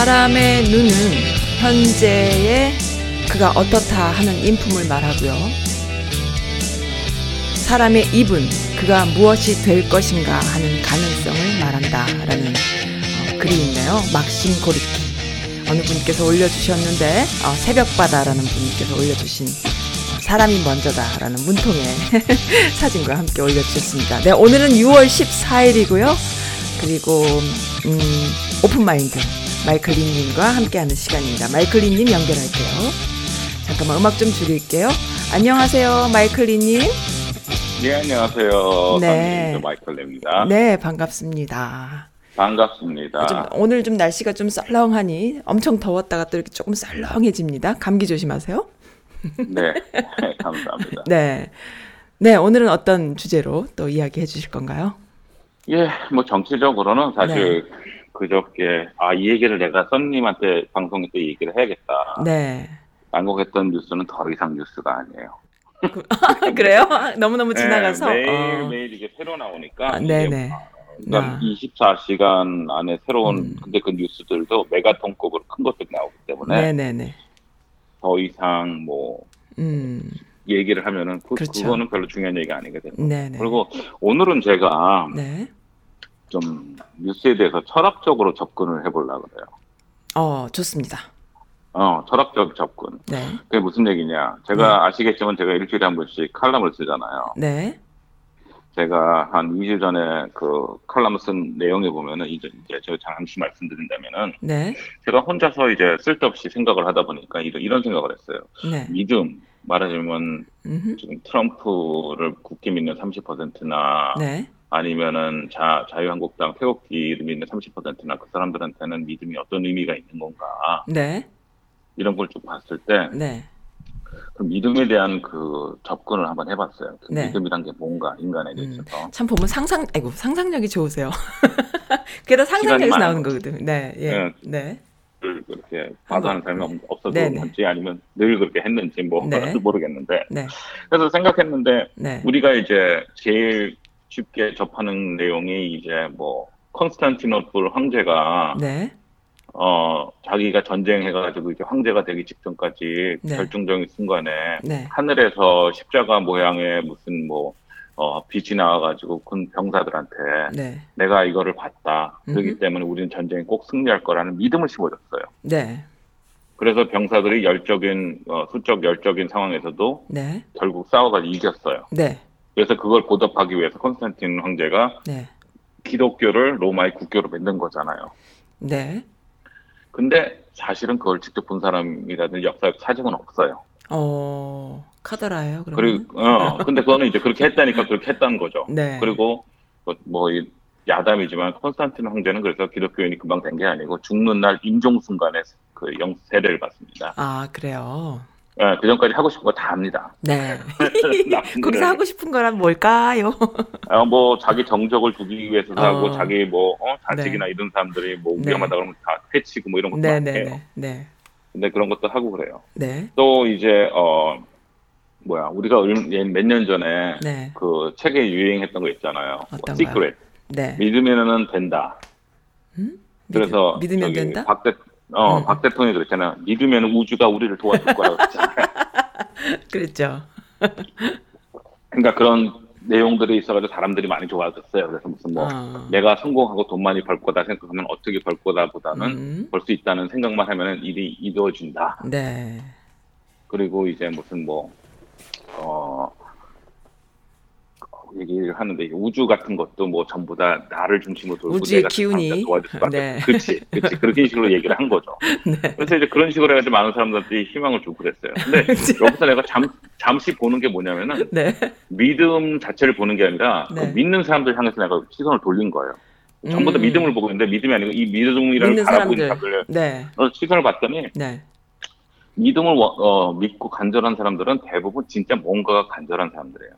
사람의 눈은 현재의 그가 어떻다 하는 인품을 말하고요. 사람의 입은 그가 무엇이 될 것인가 하는 가능성을 말한다라는 글이 있네요. 막심 고리키 어느 분께서 올려주셨는데 새벽바다라는 분께서 올려주신 사람이 먼저다라는 문통의 사진과 함께 올려주셨습니다. 네, 오늘은 6월 14일이고요. 그리고 오픈마인드 마이클 린님과 함께하는 시간입니다. 마이클 린님 연결할게요. 잠깐만 음악 좀 줄일게요. 안녕하세요, 마이클 린님. 네, 안녕하세요. 네, 마이클 린입니다. 네, 반갑습니다. 반갑습니다. 오늘 좀 날씨가 좀 썰렁하니 엄청 더웠다가 또 이렇게 조금 썰렁해집니다. 감기 조심하세요. 네, 감사합니다. 네, 네 오늘은 어떤 주제로 또 이야기해 주실 건가요? 예, 뭐 정치적으로는 사실. 네. 그저께 이 얘기를 내가 썬님한테 방송에서 이 얘기를 해야겠다. 네. 안곡했던 뉴스는 더 이상 뉴스가 아니에요. 그래요? 너무너무 지나가서? 네, 매일 이게 새로 나오니까. 네네. 그러니까 24시간 안에 새로운 근데 그 뉴스들도 메가톤급으로 큰 것들이 나오기 때문에 네네네. 더 이상 뭐 얘기를 하면은 그렇죠. 그거는 별로 중요한 얘기가 아니거든요. 네네. 그리고 오늘은 제가 좀 뉴스에 대해서 철학적으로 접근을 해보려고 그래요. 좋습니다. 철학적 접근. 네. 그게 무슨 얘기냐. 제가 아시겠지만 제가 일주일에 한 번씩 칼럼을 쓰잖아요. 네. 제가 한 2주 전에 그 칼럼 쓴 내용에 보면은 이제 제가 잠시 말씀드린다면은. 네. 제가 혼자서 이제 쓸데없이 생각을 하다 보니까 이런 생각을 했어요. 네. 믿음. 말하자면 지금 트럼프를 국기 믿는 30%나. 네. 아니면은 자유한국당 태극기를 믿는 30%나 그 사람들한테는 믿음이 어떤 의미가 있는 건가? 네. 이런 걸 쭉 봤을 때, 네. 그 믿음에 대한 그 접근을 한번 해봤어요. 그 네. 믿음이란 게 뭔가 인간에 대해서. 참 보면 상상력이 좋으세요. 그게 다 상상력에서 나오는 거거든요. 네, 예, 네. 늘 그렇게 하는 사람이 없어도 그런지 아니면 늘 그렇게 했는지 뭐 네. 모르겠는데. 네. 그래서 생각했는데 네. 우리가 이제 제일 쉽게 접하는 내용이 이제 뭐 콘스탄티노플 황제가 네. 자기가 전쟁해가지고 이제 황제가 되기 직전까지 네. 결정적인 순간에 네. 하늘에서 십자가 모양의 무슨 뭐 빛이 나와가지고 군 병사들한테 네. 내가 이거를 봤다. 그렇기 때문에 우리는 전쟁에 꼭 승리할 거라는 믿음을 심어줬어요. 네. 그래서 병사들이 수적 열적인 상황에서도 네. 결국 싸워가지고 이겼어요. 네. 그래서 그걸 보답하기 위해서 콘스탄틴 황제가 네. 기독교를 로마의 국교로 만든 거잖아요. 네. 근데 사실은 그걸 직접 본 사람이라든지 역사적 사정은 없어요. 카더라예요, 그러면? 그리고, 근데 그거는 이제 그렇게 했다니까 그렇게 했다는 거죠. 네. 그리고, 야담이지만 콘스탄틴 황제는 그래서 기독교인이 금방 된 게 아니고 죽는 날 임종 순간에 그 세례를 받습니다. 아, 그래요? 네, 그 전까지 하고 싶은 거 다 합니다. 네. 거기서 하고 싶은 거란 뭘까요? 자기 정적을 주기 위해서 하고, 자기 자식이나 네. 이런 사람들이 네. 위험하다 그러면 다 해치고 이런 것도 해요. 네. 근데 그런 것도 하고 그래요. 네. 또 이제, 우리가 몇 년 전에 네. 그 책에 유행했던 거 있잖아요. 시크릿. 네. 믿으면은 된다. 그래서. 믿으면 된다? 박 대통령이 그랬잖아요. 믿으면 우주가 우리를 도와줄 거라고 그랬잖아요. 그랬죠. 그러니까 그런 내용들이 있어가지고 사람들이 많이 좋아졌어요. 그래서 무슨 내가 성공하고 돈 많이 벌 거다 생각하면 어떻게 벌 거다 보다는 벌 수 있다는 생각만 하면은 일이 이루어진다. 네. 그리고 이제 무슨 얘기를 하는데 우주 같은 것도 뭐 전부 다 나를 중심으로 돌고 우주의 기운이 네. 그렇지 그런 식으로 얘기를 한 거죠. 네. 그래서 이제 그런 식으로 해서 많은 사람들한테 희망을 주고 그랬어요. 근데 여기서 내가 잠시 보는 게 뭐냐면은 네. 믿음 자체를 보는 게 아니라 네. 그 믿는 사람들 향해서 내가 시선을 돌린 거예요. 전부 다 믿음을 보고 있는데 믿음이 아니고 이 믿음이라는 바라보고 있는 사람들 네. 시선을 봤더니. 네. 믿음을 믿고 간절한 사람들은 대부분 진짜 뭔가가 간절한 사람들이에요.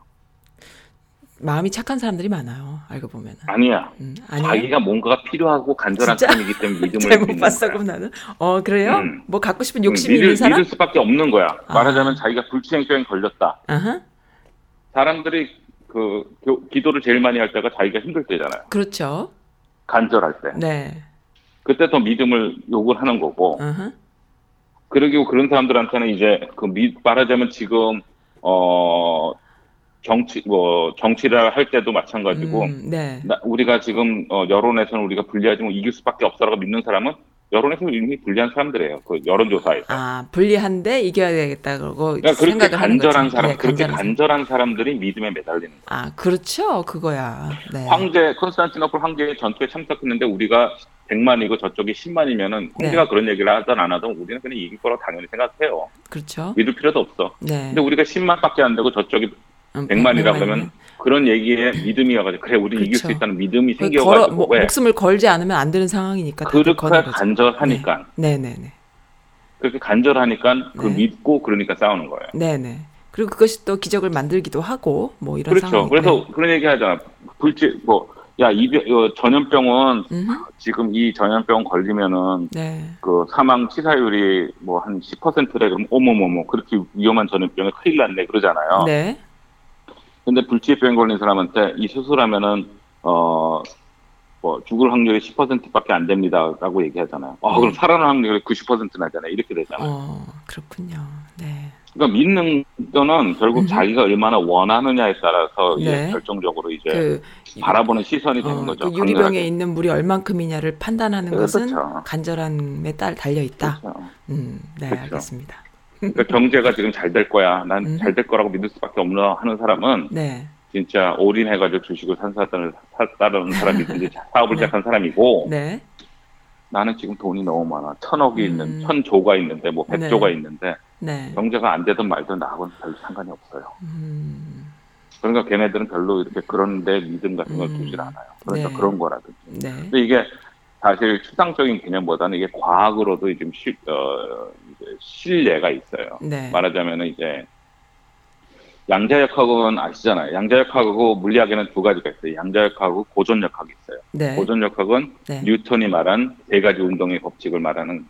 마음이 착한 사람들이 많아요. 알고 보면. 아니야. 자기가 뭔가가 필요하고 간절한 진짜? 사람이기 때문에 믿음을 잘못 봤어 그럼 나는. 그래요? 뭐 갖고 싶은 욕심이 있는 사람? 믿을 수밖에 없는 거야. 아. 말하자면 자기가 불치행병에 걸렸다. 아하. 사람들이 기도를 제일 많이 할 때가 자기가 힘들 때잖아요. 그렇죠. 간절할 때. 네. 그때 더 믿음을 요구를 하는 거고. 아하. 그러기고 그런 사람들한테는 이제 말하자면 지금 정치라 할 때도 마찬가지고 네. 우리가 지금 여론에서는 우리가 불리하지만 이길 수밖에 없어라고 믿는 사람은 여론에서는 이미 불리한 사람들이에요. 그 여론조사에서. 아 불리한데 이겨야 되겠다 그러고 그러니까 생각을 하는 거죠. 그렇게 간절한 사람들이 믿음에 매달리는 거예요. 아 그렇죠 그거야. 네. 황제 콘스탄티노플 황제의 전투에 참석했는데 우리가 100만이고 저쪽이 10만이면은 황제가 네. 그런 얘기를 하든 안 하든 우리는 그냥 이길 거라고 당연히 생각해요. 그렇죠. 믿을 필요도 없어. 네. 근데 우리가 10만밖에 안 되고 저쪽이 100만이라고 하면 그런 얘기에 믿음이 와가지고 그래 우리 그렇죠. 이길 수 있다는 믿음이 생겨가지고 목숨을 걸지 않으면 안 되는 상황이니까 그렇게 간절하니까 네네네 네. 그렇게 간절하니까 네. 믿고 그러니까 싸우는 거예요. 네네 네. 그리고 그것이 또 기적을 만들기도 하고 뭐 이런 그렇죠. 상황이 그래서 네. 그런 얘기 하잖아. 전염병은 지금 이 전염병 걸리면은 네. 그 사망 치사율이 뭐 한 10%래 그럼 어머머머 그렇게 위험한 전염병에 큰일 났네 그러잖아요. 네. 근데 불치병 걸린 사람한테 이 수술하면은 죽을 확률이 10%밖에 안 됩니다라고 얘기하잖아요. 그럼 살아날 확률이 90% 나잖아요. 이렇게 되잖아요. 그렇군요. 네. 그러니까 믿는 거는 결국 자기가 얼마나 원하느냐에 따라서 네. 이제 결정적으로 이제 바라보는 시선이 되는 거죠. 그 유리병에 강렬하게. 있는 물이 얼만큼이냐를 판단하는 그렇죠. 것은 간절함에 달려 있다. 그렇죠. 네, 그렇죠. 알겠습니다. 그러니까 경제가 지금 잘 될 거야. 난 잘 될 거라고 믿을 수밖에 없나 하는 사람은 네. 진짜 올인해가지고 주식을 샀다는 사람이든지 사업을 시작한 네. 사람이고 네. 나는 지금 돈이 너무 많아. 1,000억이 있는 1,000조가 있는데 뭐 100조가 네. 있는데 네. 경제가 안 되든 말든 나하고는 별로 상관이 없어요. 그러니까 걔네들은 별로 이렇게 그런 데 믿음 같은 걸 두질 않아요. 그러니까 네. 그런 거라든지. 네. 근데 이게 사실 추상적인 개념보다는 이게 과학으로도 지금 신뢰가 있어요. 네. 말하자면 이제 양자역학은 아시잖아요. 양자역학하고 물리학에는 두 가지가 있어요. 양자역학하고 고전역학이 있어요. 네. 고전역학은 네. 뉴턴이 말한 세 가지 운동의 법칙을 말하는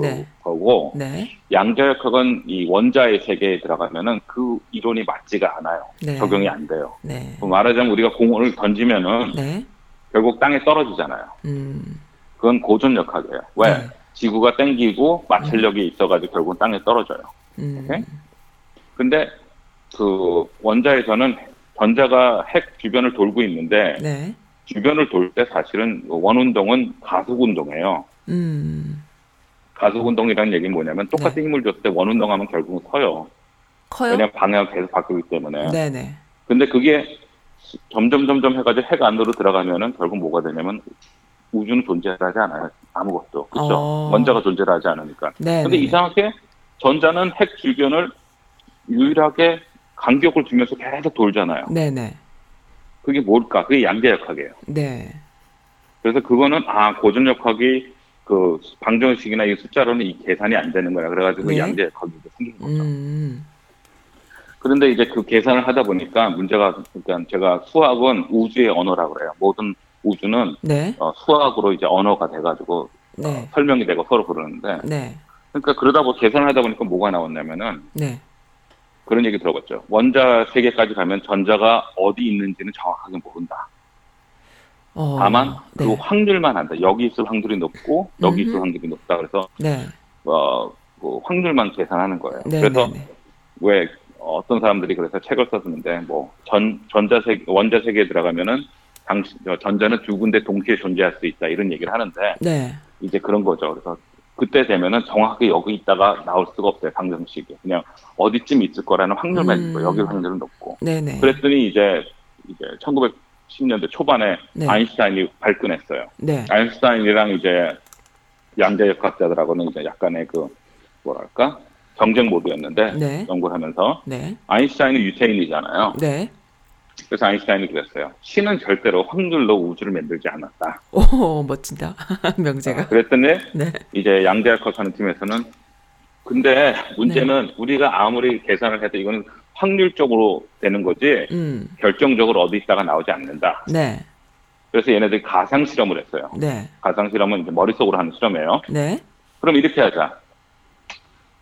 네. 거고 네. 양자역학은 이 원자의 세계에 들어가면은 그 이론이 맞지가 않아요. 네. 적용이 안 돼요. 네. 말하자면 우리가 공을 던지면은 네. 결국 땅에 떨어지잖아요. 그건 고전역학이에요. 왜? 네. 지구가 땡기고 마찰력이 있어가지고 결국은 땅에 떨어져요. 근데 그 원자에서는 전자가 핵 주변을 돌고 있는데 네. 주변을 돌 때 사실은 원운동은 가속운동이에요. 가속운동이라는 얘기는 뭐냐면 똑같은 네. 힘을 줬을 때 원운동하면 결국은 서요. 커요? 왜냐면 방향이 계속 바뀌기 때문에. 네네. 근데 그게 점점 해가지고 핵 안으로 들어가면은 결국 뭐가 되냐면 우주는 존재하지 않아요. 아무것도. 그렇죠? 원자가 존재를 하지 않으니까. 네네. 근데 이상하게 전자는 핵 주변을 유일하게 간격을 주면서 계속 돌잖아요. 네네. 그게 뭘까? 그게 양자역학이에요. 네. 그래서 그거는 고전역학이 그 방정식이나 이 숫자로는 이 계산이 안 되는 거야. 그래가지고 네. 양자역학이 생긴 거죠. 그런데 이제 그 계산을 하다 보니까 그러니까 제가 수학은 우주의 언어라고 그래요. 모든 우주는 네. 수학으로 이제 언어가 돼가지고 네. 설명이 되고 서로 그러는데. 네. 그러니까 그러다 보고 계산을 하다 보니까 뭐가 나왔냐면은. 네. 그런 얘기 들어봤죠. 원자 세계까지 가면 전자가 어디 있는지는 정확하게 모른다. 다만 네. 그 확률만 안다. 여기 있을 확률이 높고 여기 있을 확률이 높다. 그래서 네. 그 확률만 계산하는 거예요. 네, 그래서 네, 네. 왜 어떤 사람들이 그래서 책을 썼는데 뭐 원자 세계에 들어가면은 전자는 두 군데 동시에 존재할 수 있다 이런 얘기를 하는데 네. 이제 그런 거죠. 그래서 그때 되면은 정확하게 여기 있다가 나올 수가 없어요. 방정식이 그냥 어디쯤 있을 거라는 확률만 있고 여기 확률은 높고. 네네. 그랬더니 이제 이제 1910년대 초반에 네. 아인슈타인이 발끈했어요. 네. 아인슈타인이랑 이제 양자역학자들하고는 이제 약간의 그 뭐랄까 경쟁 모드였는데 네. 연구를 하면서 네. 아인슈타인은 유태인이잖아요. 네. 그래서 아인슈타인이 그랬어요. 신은 절대로 확률로 우주를 만들지 않았다. 오, 멋진다. 명제가. 그랬더니 네. 이제 양자역학 하는 팀에서는 근데 문제는 네. 우리가 아무리 계산을 해도 이거는 확률적으로 되는 거지 결정적으로 어디 있다가 나오지 않는다. 네. 그래서 얘네들이 가상 실험을 했어요. 네. 가상 실험은 이제 머릿속으로 하는 실험이에요. 네. 그럼 이렇게 하자.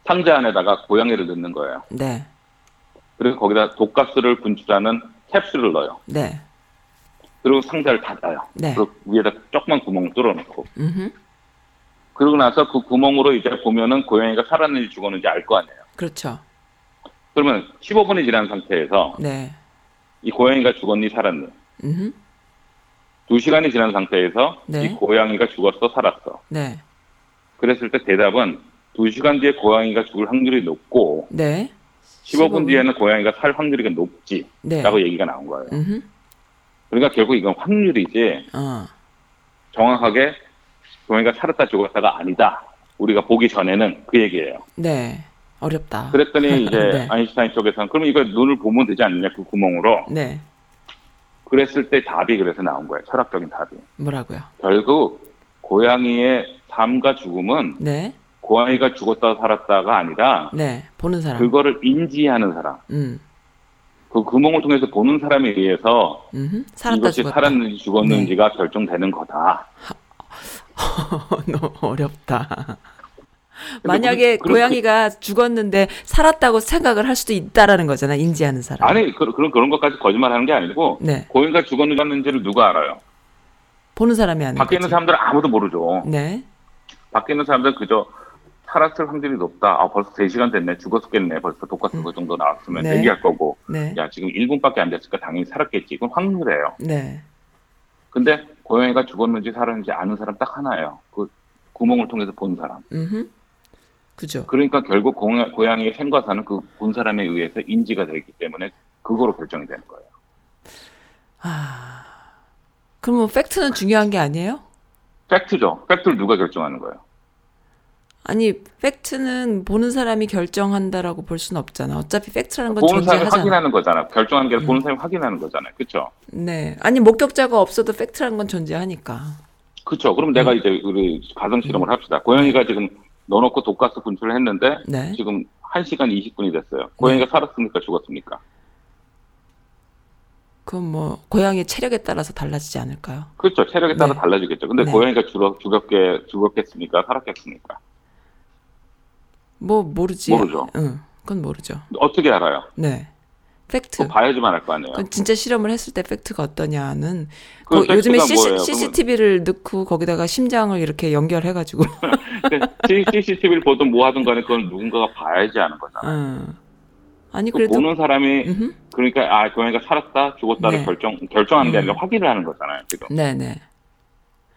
상자 안에다가 고양이를 넣는 거예요. 네. 그리고 거기다 독가스를 분출하는 캡슐을 넣어요. 네. 그리고 상자를 닫아요. 네. 그리고 위에다 조그만 구멍을 뚫어놓고. 그러고 나서 그 구멍으로 이제 보면은 고양이가 살았는지 죽었는지 알 거 아니에요. 그렇죠. 그러면 15분이 지난 상태에서 네. 이 고양이가 죽었니 살았니? 2시간이 지난 상태에서 네. 이 고양이가 죽었어 살았어? 네. 그랬을 때 대답은 2시간 뒤에 고양이가 죽을 확률이 높고 네. 15분 뒤에는 고양이가 살 확률이 높지 네. 라고 얘기가 나온 거예요. 그러니까 결국 이건 확률이지 정확하게 고양이가 살았다 죽었다가 아니다. 우리가 보기 전에는 그 얘기예요. 네. 어렵다. 그랬더니 이제 네. 아인슈타인 쪽에서는 그럼 이거 눈을 보면 되지 않느냐 그 구멍으로. 네. 그랬을 때 답이 그래서 나온 거예요. 철학적인 답이. 뭐라고요? 결국 고양이의 삶과 죽음은 네. 고양이가 죽었다 살았다가 아니라 네. 보는 사람. 그거를 인지하는 사람. 그 구멍을 통해서 보는 사람에 의해서 이것이 죽었다. 살았는지 죽었는지가 네. 결정되는 거다. 너무 어렵다. 만약에 고양이가 죽었는데 살았다고 생각을 할 수도 있다라는 거잖아, 인지하는 사람. 아니, 그런 것까지 거짓말하는 게 아니고 네. 고양이가 죽었는지를 누가 알아요? 보는 사람이 아니고 밖에 거지. 있는 사람들은 아무도 모르죠. 네. 밖에 있는 사람들은 그저 살았을 확률이 높다. 아, 벌써 3시간 됐네. 죽었겠네. 벌써 독가스 그 정도 나왔으면 네. 얘기할 거고. 네. 야, 지금 1분밖에 안 됐으니까 당연히 살았겠지. 이건 확률이에요. 네. 근데 고양이가 죽었는지 살았는지 아는 사람 딱 하나예요. 그 구멍을 통해서 본 사람. 그죠. 그러니까 결국 고양이의 생과 사는 그 본 사람에 의해서 인지가 되기 때문에 그거로 결정이 되는 거예요. 아, 그러면 팩트는 중요한 게 아니에요? 팩트죠. 팩트를 누가 결정하는 거예요? 아니, 팩트는 보는 사람이 결정한다라고 볼 수는 없잖아. 어차피 팩트라는 건 존재하잖아. 보는 사람이 확인하는 거잖아. 결정하는 게 아니라 보는 사람이 확인하는 거잖아요. 그렇죠? 네. 아니, 목격자가 없어도 팩트라는 건 존재하니까. 그렇죠. 그럼 내가 이제 우리 가정 실험을 합시다. 고양이가 지금 넣어놓고 독가스 분출을 했는데 네. 지금 1시간 20분이 됐어요. 고양이가 네. 살았습니까? 죽었습니까? 그럼 뭐 고양이의 체력에 따라서 달라지지 않을까요? 그렇죠. 체력에 따라 네. 달라지겠죠. 근데 네. 고양이가 죽었겠습니까? 살았겠습니까? 뭐 모르지. 모르죠. 응, 그건 모르죠. 어떻게 알아요? 네. 팩트. 봐야지만 알 거 아니에요. 진짜 실험을 했을 때 팩트가 어떠냐는. 그 요즘에 CCTV를 넣고 거기다가 심장을 이렇게 연결해가지고. CCTV를 보든 뭐 하든 간에 그건 누군가가 봐야지 하는 거잖아요. 아니 그래도 보는 사람이 그러니까 아 고양이가 살았다 죽었다를 네. 결정하는 게 아니라 확인을 하는 거잖아요 지금. 네네.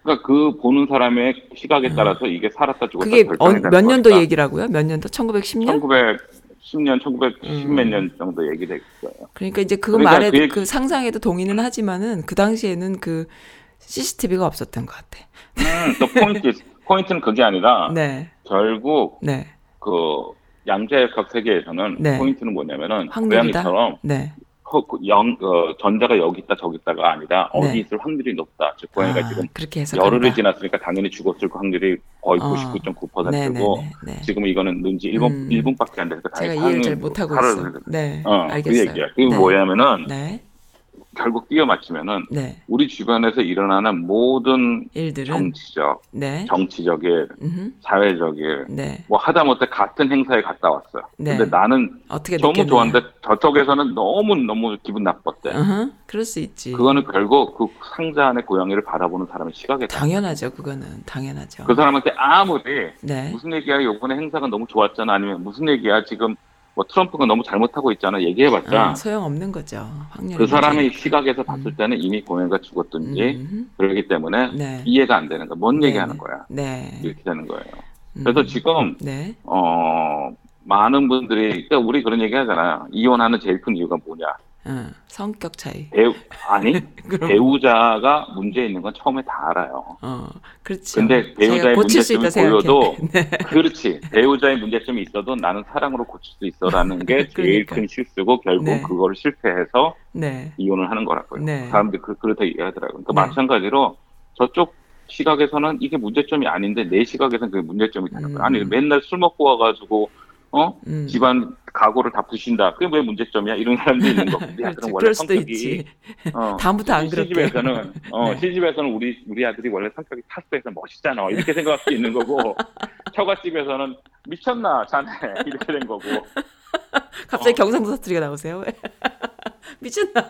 그러니까 그 보는 사람의 시각에 따라서 이게 살았다 죽었다 결정이 되는 거니까. 그게 몇 년도 얘기라고요? 몇 년도? 1910년? 1910몇 년 정도 얘기됐어요. 그러니까 이제 그 말에 그 상상에도 동의는 하지만은 그 당시에는 그 CCTV가 없었던 것 같아. 또 포인트는 그게 아니라 네. 결국 네. 그 양자역학 세계에서는 네. 포인트는 뭐냐면은 고양이처럼 네. 전자가 여기 있다 저기 있다가 아니라 어디 네. 있을 확률이 높다. 즉 고양이가 지금 열흘이 지났으니까 당연히 죽었을 확률이 거의 99.9%고 지금 이거는 눈지 1분밖에 안 돼서 제가 이해를 잘 못하고 있어요. 네, 알겠어요. 그 얘기야. 그게 네. 뭐냐면은 네. 결국 뛰어 맞추면은 네. 우리 주변에서 일어나는 모든 일들은 네. 정치적일, 사회적일, 네. 뭐 하다못해 같은 행사에 갔다 왔어요. 네. 근데 나는 어떻게 너무 느꼈나요? 좋았는데 저쪽에서는 너무 기분 나빴대. 그럴 수 있지. 그거는 결국 그 상자 안에 고양이를 바라보는 사람의 시각에 당연하죠. 그거는 당연하죠. 그 사람한테 아무리 네. 무슨 얘기야 이번에 행사가 너무 좋았잖아 아니면 무슨 얘기야 지금. 뭐 트럼프가 너무 잘못하고 있잖아 얘기해봤자 소용없는 거죠. 그 사람의 시각에서 봤을 때는 이미 고양이가 죽었든지 그러기 때문에 네. 이해가 안 되는 거야. 뭔 네. 얘기하는 거야. 네. 이렇게 되는 거예요. 그래서 지금 네. 많은 분들이 그러니까 우리 그런 얘기하잖아요. 이혼하는 제일 큰 이유가 뭐냐. 성격 차이. 배우자가 문제 있는 건 처음에 다 알아요. 그렇죠. 근데 배우자의 문제점을 보여도 네. 그렇지. 배우자의 문제점이 있어도 나는 사랑으로 고칠 수 있어라는 게 그러니까. 제일 큰 실수고 결국 네. 그거를 실패해서 네. 이혼을 하는 거라고요. 네. 사람들이 그렇게 이해하더라고요. 그러니까 네. 마찬가지로 저쪽 시각에서는 이게 문제점이 아닌데 내 시각에서는 그게 문제점이 되는 거예요. 아니 맨날 술 먹고 와가지고 집안 가구를 다 부신다. 그게 왜 문제점이야? 이런 사람도 있는 거고. 우리 아들은 원래 성격이 다음부터 안 그렇게. 시집에서는 네. 시집에서는 우리 아들이 원래 성격이 탁스해서 멋있잖아. 이렇게 생각할 수 있는 거고. 처갓집에서는 미쳤나 자네 이렇게 된 거고. 갑자기 경상도 사투리가 나오세요? 미쳤나?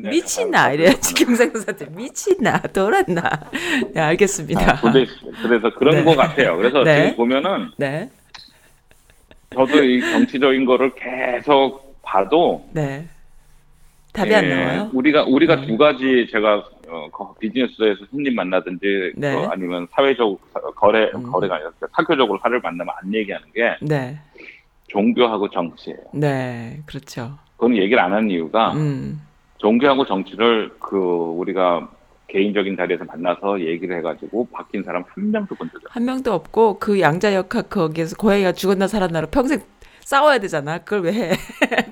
네, 미친나 이래야지 경상도 사투리. 미친나 돌았나? 네 알겠습니다. 그래서 그런 네. 거 같아요. 그래서 네. 지금 보면은. 네. 저도 이 정치적인 거를 계속 봐도 네. 답이 안 나와요. 우리가 두 가지 제가 비즈니스에서 손님 만나든지 네. 아니면 사회적 거래가 아니라 사교적으로 사를 만나면 안 얘기하는 게 네. 종교하고 정치예요. 네, 그렇죠. 그건 얘기를 안 하는 이유가 종교하고 정치를 우리가 개인적인 자리에서 만나서 얘기를 해가지고 바뀐 사람 한 명도 본 적이 없어요. 한 명도 없고 그 양자역학 거기에서 고양이가 죽었나 살았나로 평생 싸워야 되잖아. 그걸 왜 해?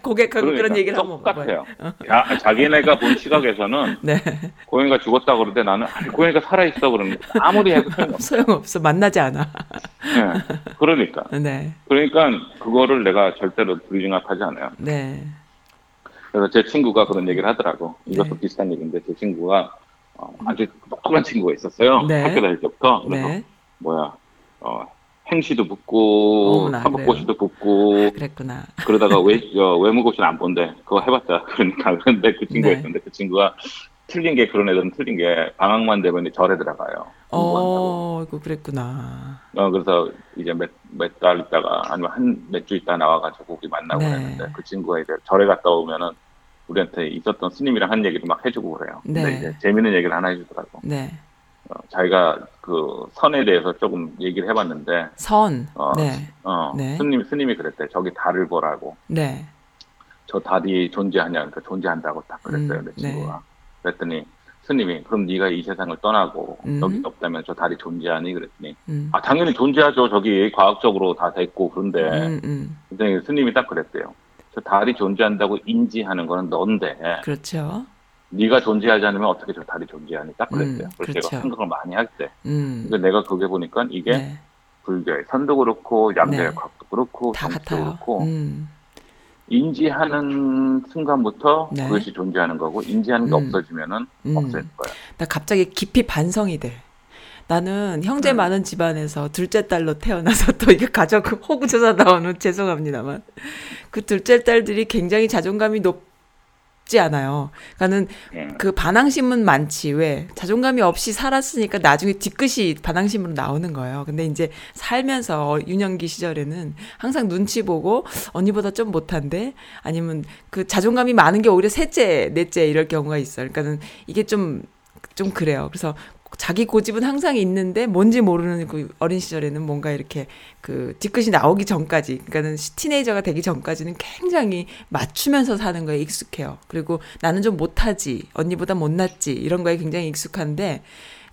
고객하고 그러니까, 그런 얘기를 하면 똑같아요. 자기네가 본 시각에서는 네. 고양이가 죽었다 그러는데 나는 아니, 고양이가 살아있어 그러는데 아무리 해도 소용없어. 만나지 않아. 네. 그러니까. 네. 그러니까 그거를 내가 절대로 부정합하지 않아요. 네. 그래서 제 친구가 그런 얘기를 하더라고. 이것도 네. 비슷한 얘기인데 제 친구가 아주 똑똑한 친구가 있었어요. 네. 학교 다닐 때부터. 그래서 네. 행시도 붙고 사법고시도 붙고. 그랬구나. 그러다가 외무고시는 안 본대. 그거 해봤자. 그러니까 그런데 그 친구가 네. 있었는데 그 친구가 틀린 게 그런 애들은 틀린 게 방학만 되면 절에 들어가요. 이거 그랬구나. 그래서 이제 몇 달 있다가 아니면 몇 주 있다 나와가지고 우리 만나고 네. 했는데 그 친구가 이제 절에 갔다 오면은. 우리한테 있었던 스님이랑 한 얘기를 막 해주고 그래요. 근데 네. 이제 재밌는 얘기를 하나 해주더라고. 네. 자기가 그 선에 대해서 조금 얘기를 해봤는데. 선. 네. 네. 스님이 그랬대. 저기 달을 보라고. 네. 저 달이 존재하냐. 그러니까 존재한다고 딱 그랬어요. 내 친구가. 네. 그랬더니 스님이 그럼 네가 이 세상을 떠나고 여기 없다면 저 달이 존재하니? 그랬더니 당연히 존재하죠. 저기 과학적으로 다 됐고 그런데. 근데 스님이 딱 그랬대요. 달이 존재한다고 인지하는 거는 넌데. 그렇죠. 네가 존재하지 않으면 어떻게 저 달이 존재하니? 딱 그랬대요. 그래서 그렇죠. 내가 생각을 많이 할 때. 그러니까 내가 그게 보니까 이게 네. 불교의 선도 그렇고 양자역학도 네. 그렇고 정치도 그렇고 인지하는 순간부터 네. 그것이 존재하는 거고 인지하는 게 없어지면은 없어질 거야. 나 갑자기 깊이 반성이 돼. 나는 형제 많은 집안에서 둘째 딸로 태어나서 또 이게 가족 호구조사 나오는 죄송합니다만 그 둘째 딸들이 굉장히 자존감이 높지 않아요. 그러니까는 그 반항심은 많지 왜 자존감이 없이 살았으니까 나중에 뒤끝이 반항심으로 나오는 거예요. 근데 이제 살면서 유년기 시절에는 항상 눈치 보고 언니보다 좀 못한데 아니면 그 자존감이 많은 게 오히려 셋째, 넷째 이럴 경우가 있어요. 그러니까는 이게 좀 그래요. 그래서 자기 고집은 항상 있는데 뭔지 모르는 그 어린 시절에는 뭔가 이렇게 그 뒤끝이 나오기 전까지 그러니까는 티네이저가 되기 전까지는 굉장히 맞추면서 사는 거에 익숙해요. 그리고 나는 좀 못하지 언니보다 못났지 이런 거에 굉장히 익숙한데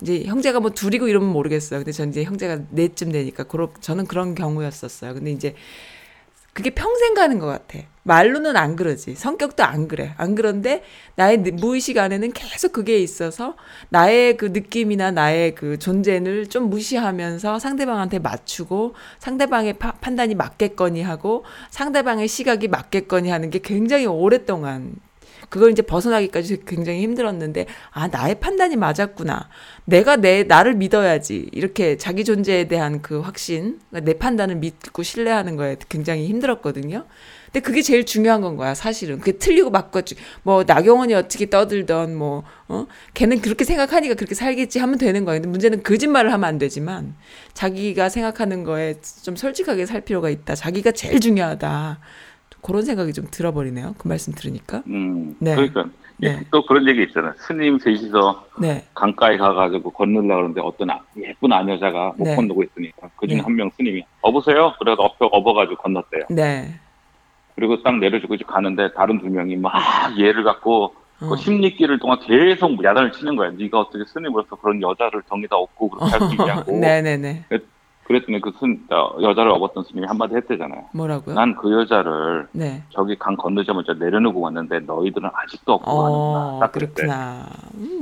이제 형제가 뭐 둘이고 이러면 모르겠어요. 근데 전 이제 형제가 넷쯤 되니까 저는 그런 경우였었어요. 근데 이제 그게 평생 가는 것 같아. 말로는 안 그러지. 성격도 안 그래. 안 그런데 나의 무의식 안에는 계속 그게 있어서 나의 그 느낌이나 나의 그 존재를 좀 무시하면서 상대방한테 맞추고 상대방의 판단이 맞겠거니 하고 상대방의 시각이 맞겠거니 하는 게 굉장히 오랫동안 그걸 이제 벗어나기까지 굉장히 힘들었는데 아 나의 판단이 맞았구나. 내가 나를 믿어야지. 이렇게 자기 존재에 대한 그 확신, 내 판단을 믿고 신뢰하는 거에 굉장히 힘들었거든요. 근데 그게 제일 중요한 건 거야 사실은. 그게 틀리고 맞고 뭐 나경원이 어떻게 떠들던 걔는 그렇게 생각하니까 그렇게 살겠지 하면 되는 거야. 근데 문제는 거짓말을 하면 안 되지만 자기가 생각하는 거에 좀 솔직하게 살 필요가 있다. 자기가 제일 중요하다. 그런 생각이 좀 들어버리네요. 그 말씀 들으니까. 네. 그러니까 네. 또 그런 얘기 있잖아. 스님 셋이서 네. 강가에 가가지고 걷는다 그러는데 어떤 예쁜 아녀자가 못 네. 건너고 있으니까 그중에 한 명 스님이 어보세요. 그래서 업혀가지고 건넜대요. 네. 그리고 싹 내려주고 이제 가는데 다른 두 명이 막 얘를 갖고 그 심리기를 동안 계속 야단을 치는 거야. 네가 어떻게 스님으로서 그런 여자를 정의다 얻고 그렇게 할 수 있냐고. 네네네. 그랬더니 그 여자를 업었던 스님이 한마디 했대잖아요. 뭐라고요? 난 그 여자를 저기 강 건너자마자 내려놓고 왔는데 너희들은 아직도 없고 하는구나. 그렇구나.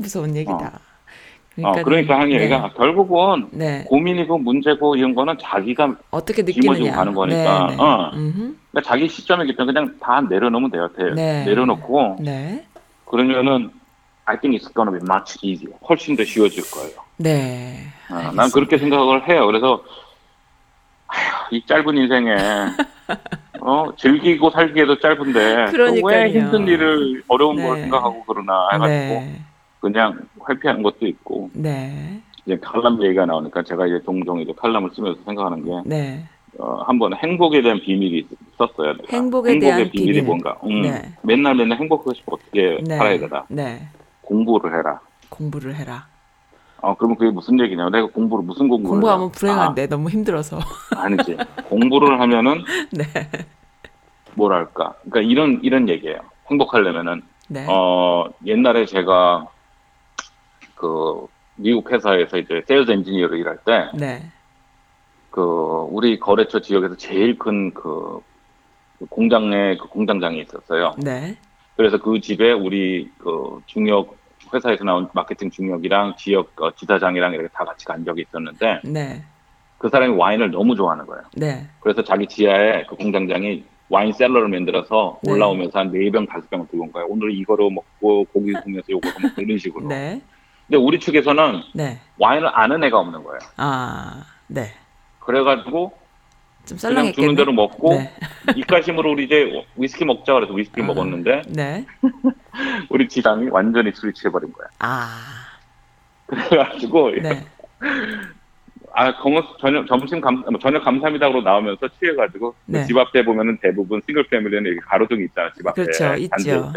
무서운 얘기다. 그러니까 한 얘기가 결국은 고민이고 문제고 이런 거는 자기가 어떻게 느끼느냐 가는 거니까. 그러니까 자기 시점이기 때문에 그냥 다 내려놓으면 돼요. 내려놓고 그러면은 I think it's gonna be much easier. 훨씬 더 쉬워질 거예요. 네. 난 그렇게 생각을 해요. 그래서 이 짧은 인생에 즐기고 살기에도 짧은데 왜 힘든 일을 어려운 걸 생각하고 그러나 해가지고 그냥 회피한 것도 있고 이제 칼럼 얘기가 나오니까 제가 이제 종종 이제 칼럼을 쓰면서 생각하는 게 한번 행복에 대한 비밀이 있었어요. 내가. 행복에 대한 비밀이 비밀. 뭔가. 맨날 행복하고 싶어 어떻게 살아야 되나. 공부를 해라. 공부를 해라. 그러면 그게 무슨 얘기냐? 내가 공부를 무슨 공부를? 공부하면 해라? 불행한데 너무 힘들어서. 아니지. 공부를 하면은 뭐랄까. 그러니까 이런 얘기예요. 행복하려면은 옛날에 제가 그 미국 회사에서 이제 세일즈 엔지니어로 일할 때. 그 우리 거래처 지역에서 제일 큰 그 공장에 그 공장장이 있었어요. 그래서 그 집에 우리 그 중역 회사에서 나온 마케팅 중역이랑 지역 지사장이랑 이렇게 다 같이 간 적이 있었는데 그 사람이 와인을 너무 좋아하는 거예요. 그래서 자기 지하에 그 공장장이 와인 셀러를 만들어서 올라오면서 한 4병, 5병을 들고 온 거예요. 오늘 이거로 먹고 고기 구우면서 요거로 먹고 이런 식으로. 근데 우리 측에서는 와인을 아는 애가 없는 거예요. 그래가지고 좀 그냥 주는 대로 먹고 입가심으로 우리 이제 위스키 먹자 그래서 위스키 먹었는데 우리 지당이 완전히 술이 취해버린 거야. 그래가지고 저녁 감사합니다로 나오면서 취해가지고 그 집 앞에 보면은 대부분 싱글 패밀리는 여기 가로등이 있잖아 집 앞에. 그렇죠, 있죠.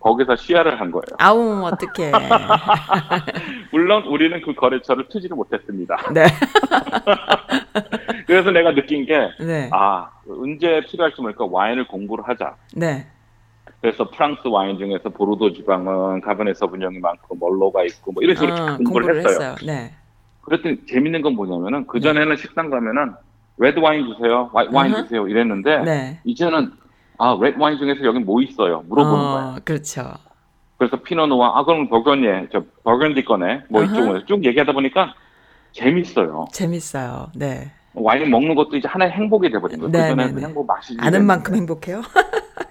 거기서 시야를 한 거예요. 아우 어떡해. 물론 우리는 그 거래처를 투지를 못했습니다. 그래서 내가 느낀 게 언제 필요할지 모르니까 와인을 공부를 하자. 그래서 프랑스 와인 중에서 보르도 지방은 카베네 사부뇽이 많고 멀로가 있고 뭐 이런 식으로 공부를 했어요. 그랬더니 재밌는 건 뭐냐면은 그 전에는 식당 가면은 레드 와인 주세요, 와인 주세요 이랬는데 이제는 레드 와인 중에서 여기 뭐 있어요? 물어보는 거예요. 그렇죠. 그래서 피노노와 그럼 버건예, 저 버건디 꺼내 뭐 이쪽으로 쭉 얘기하다 보니까 재밌어요. 재밌어요. 와인 먹는 것도 이제 하나의 행복이 돼버린 거예요. 그전에는 그냥 뭐 마시지 않은 만큼 행복해요.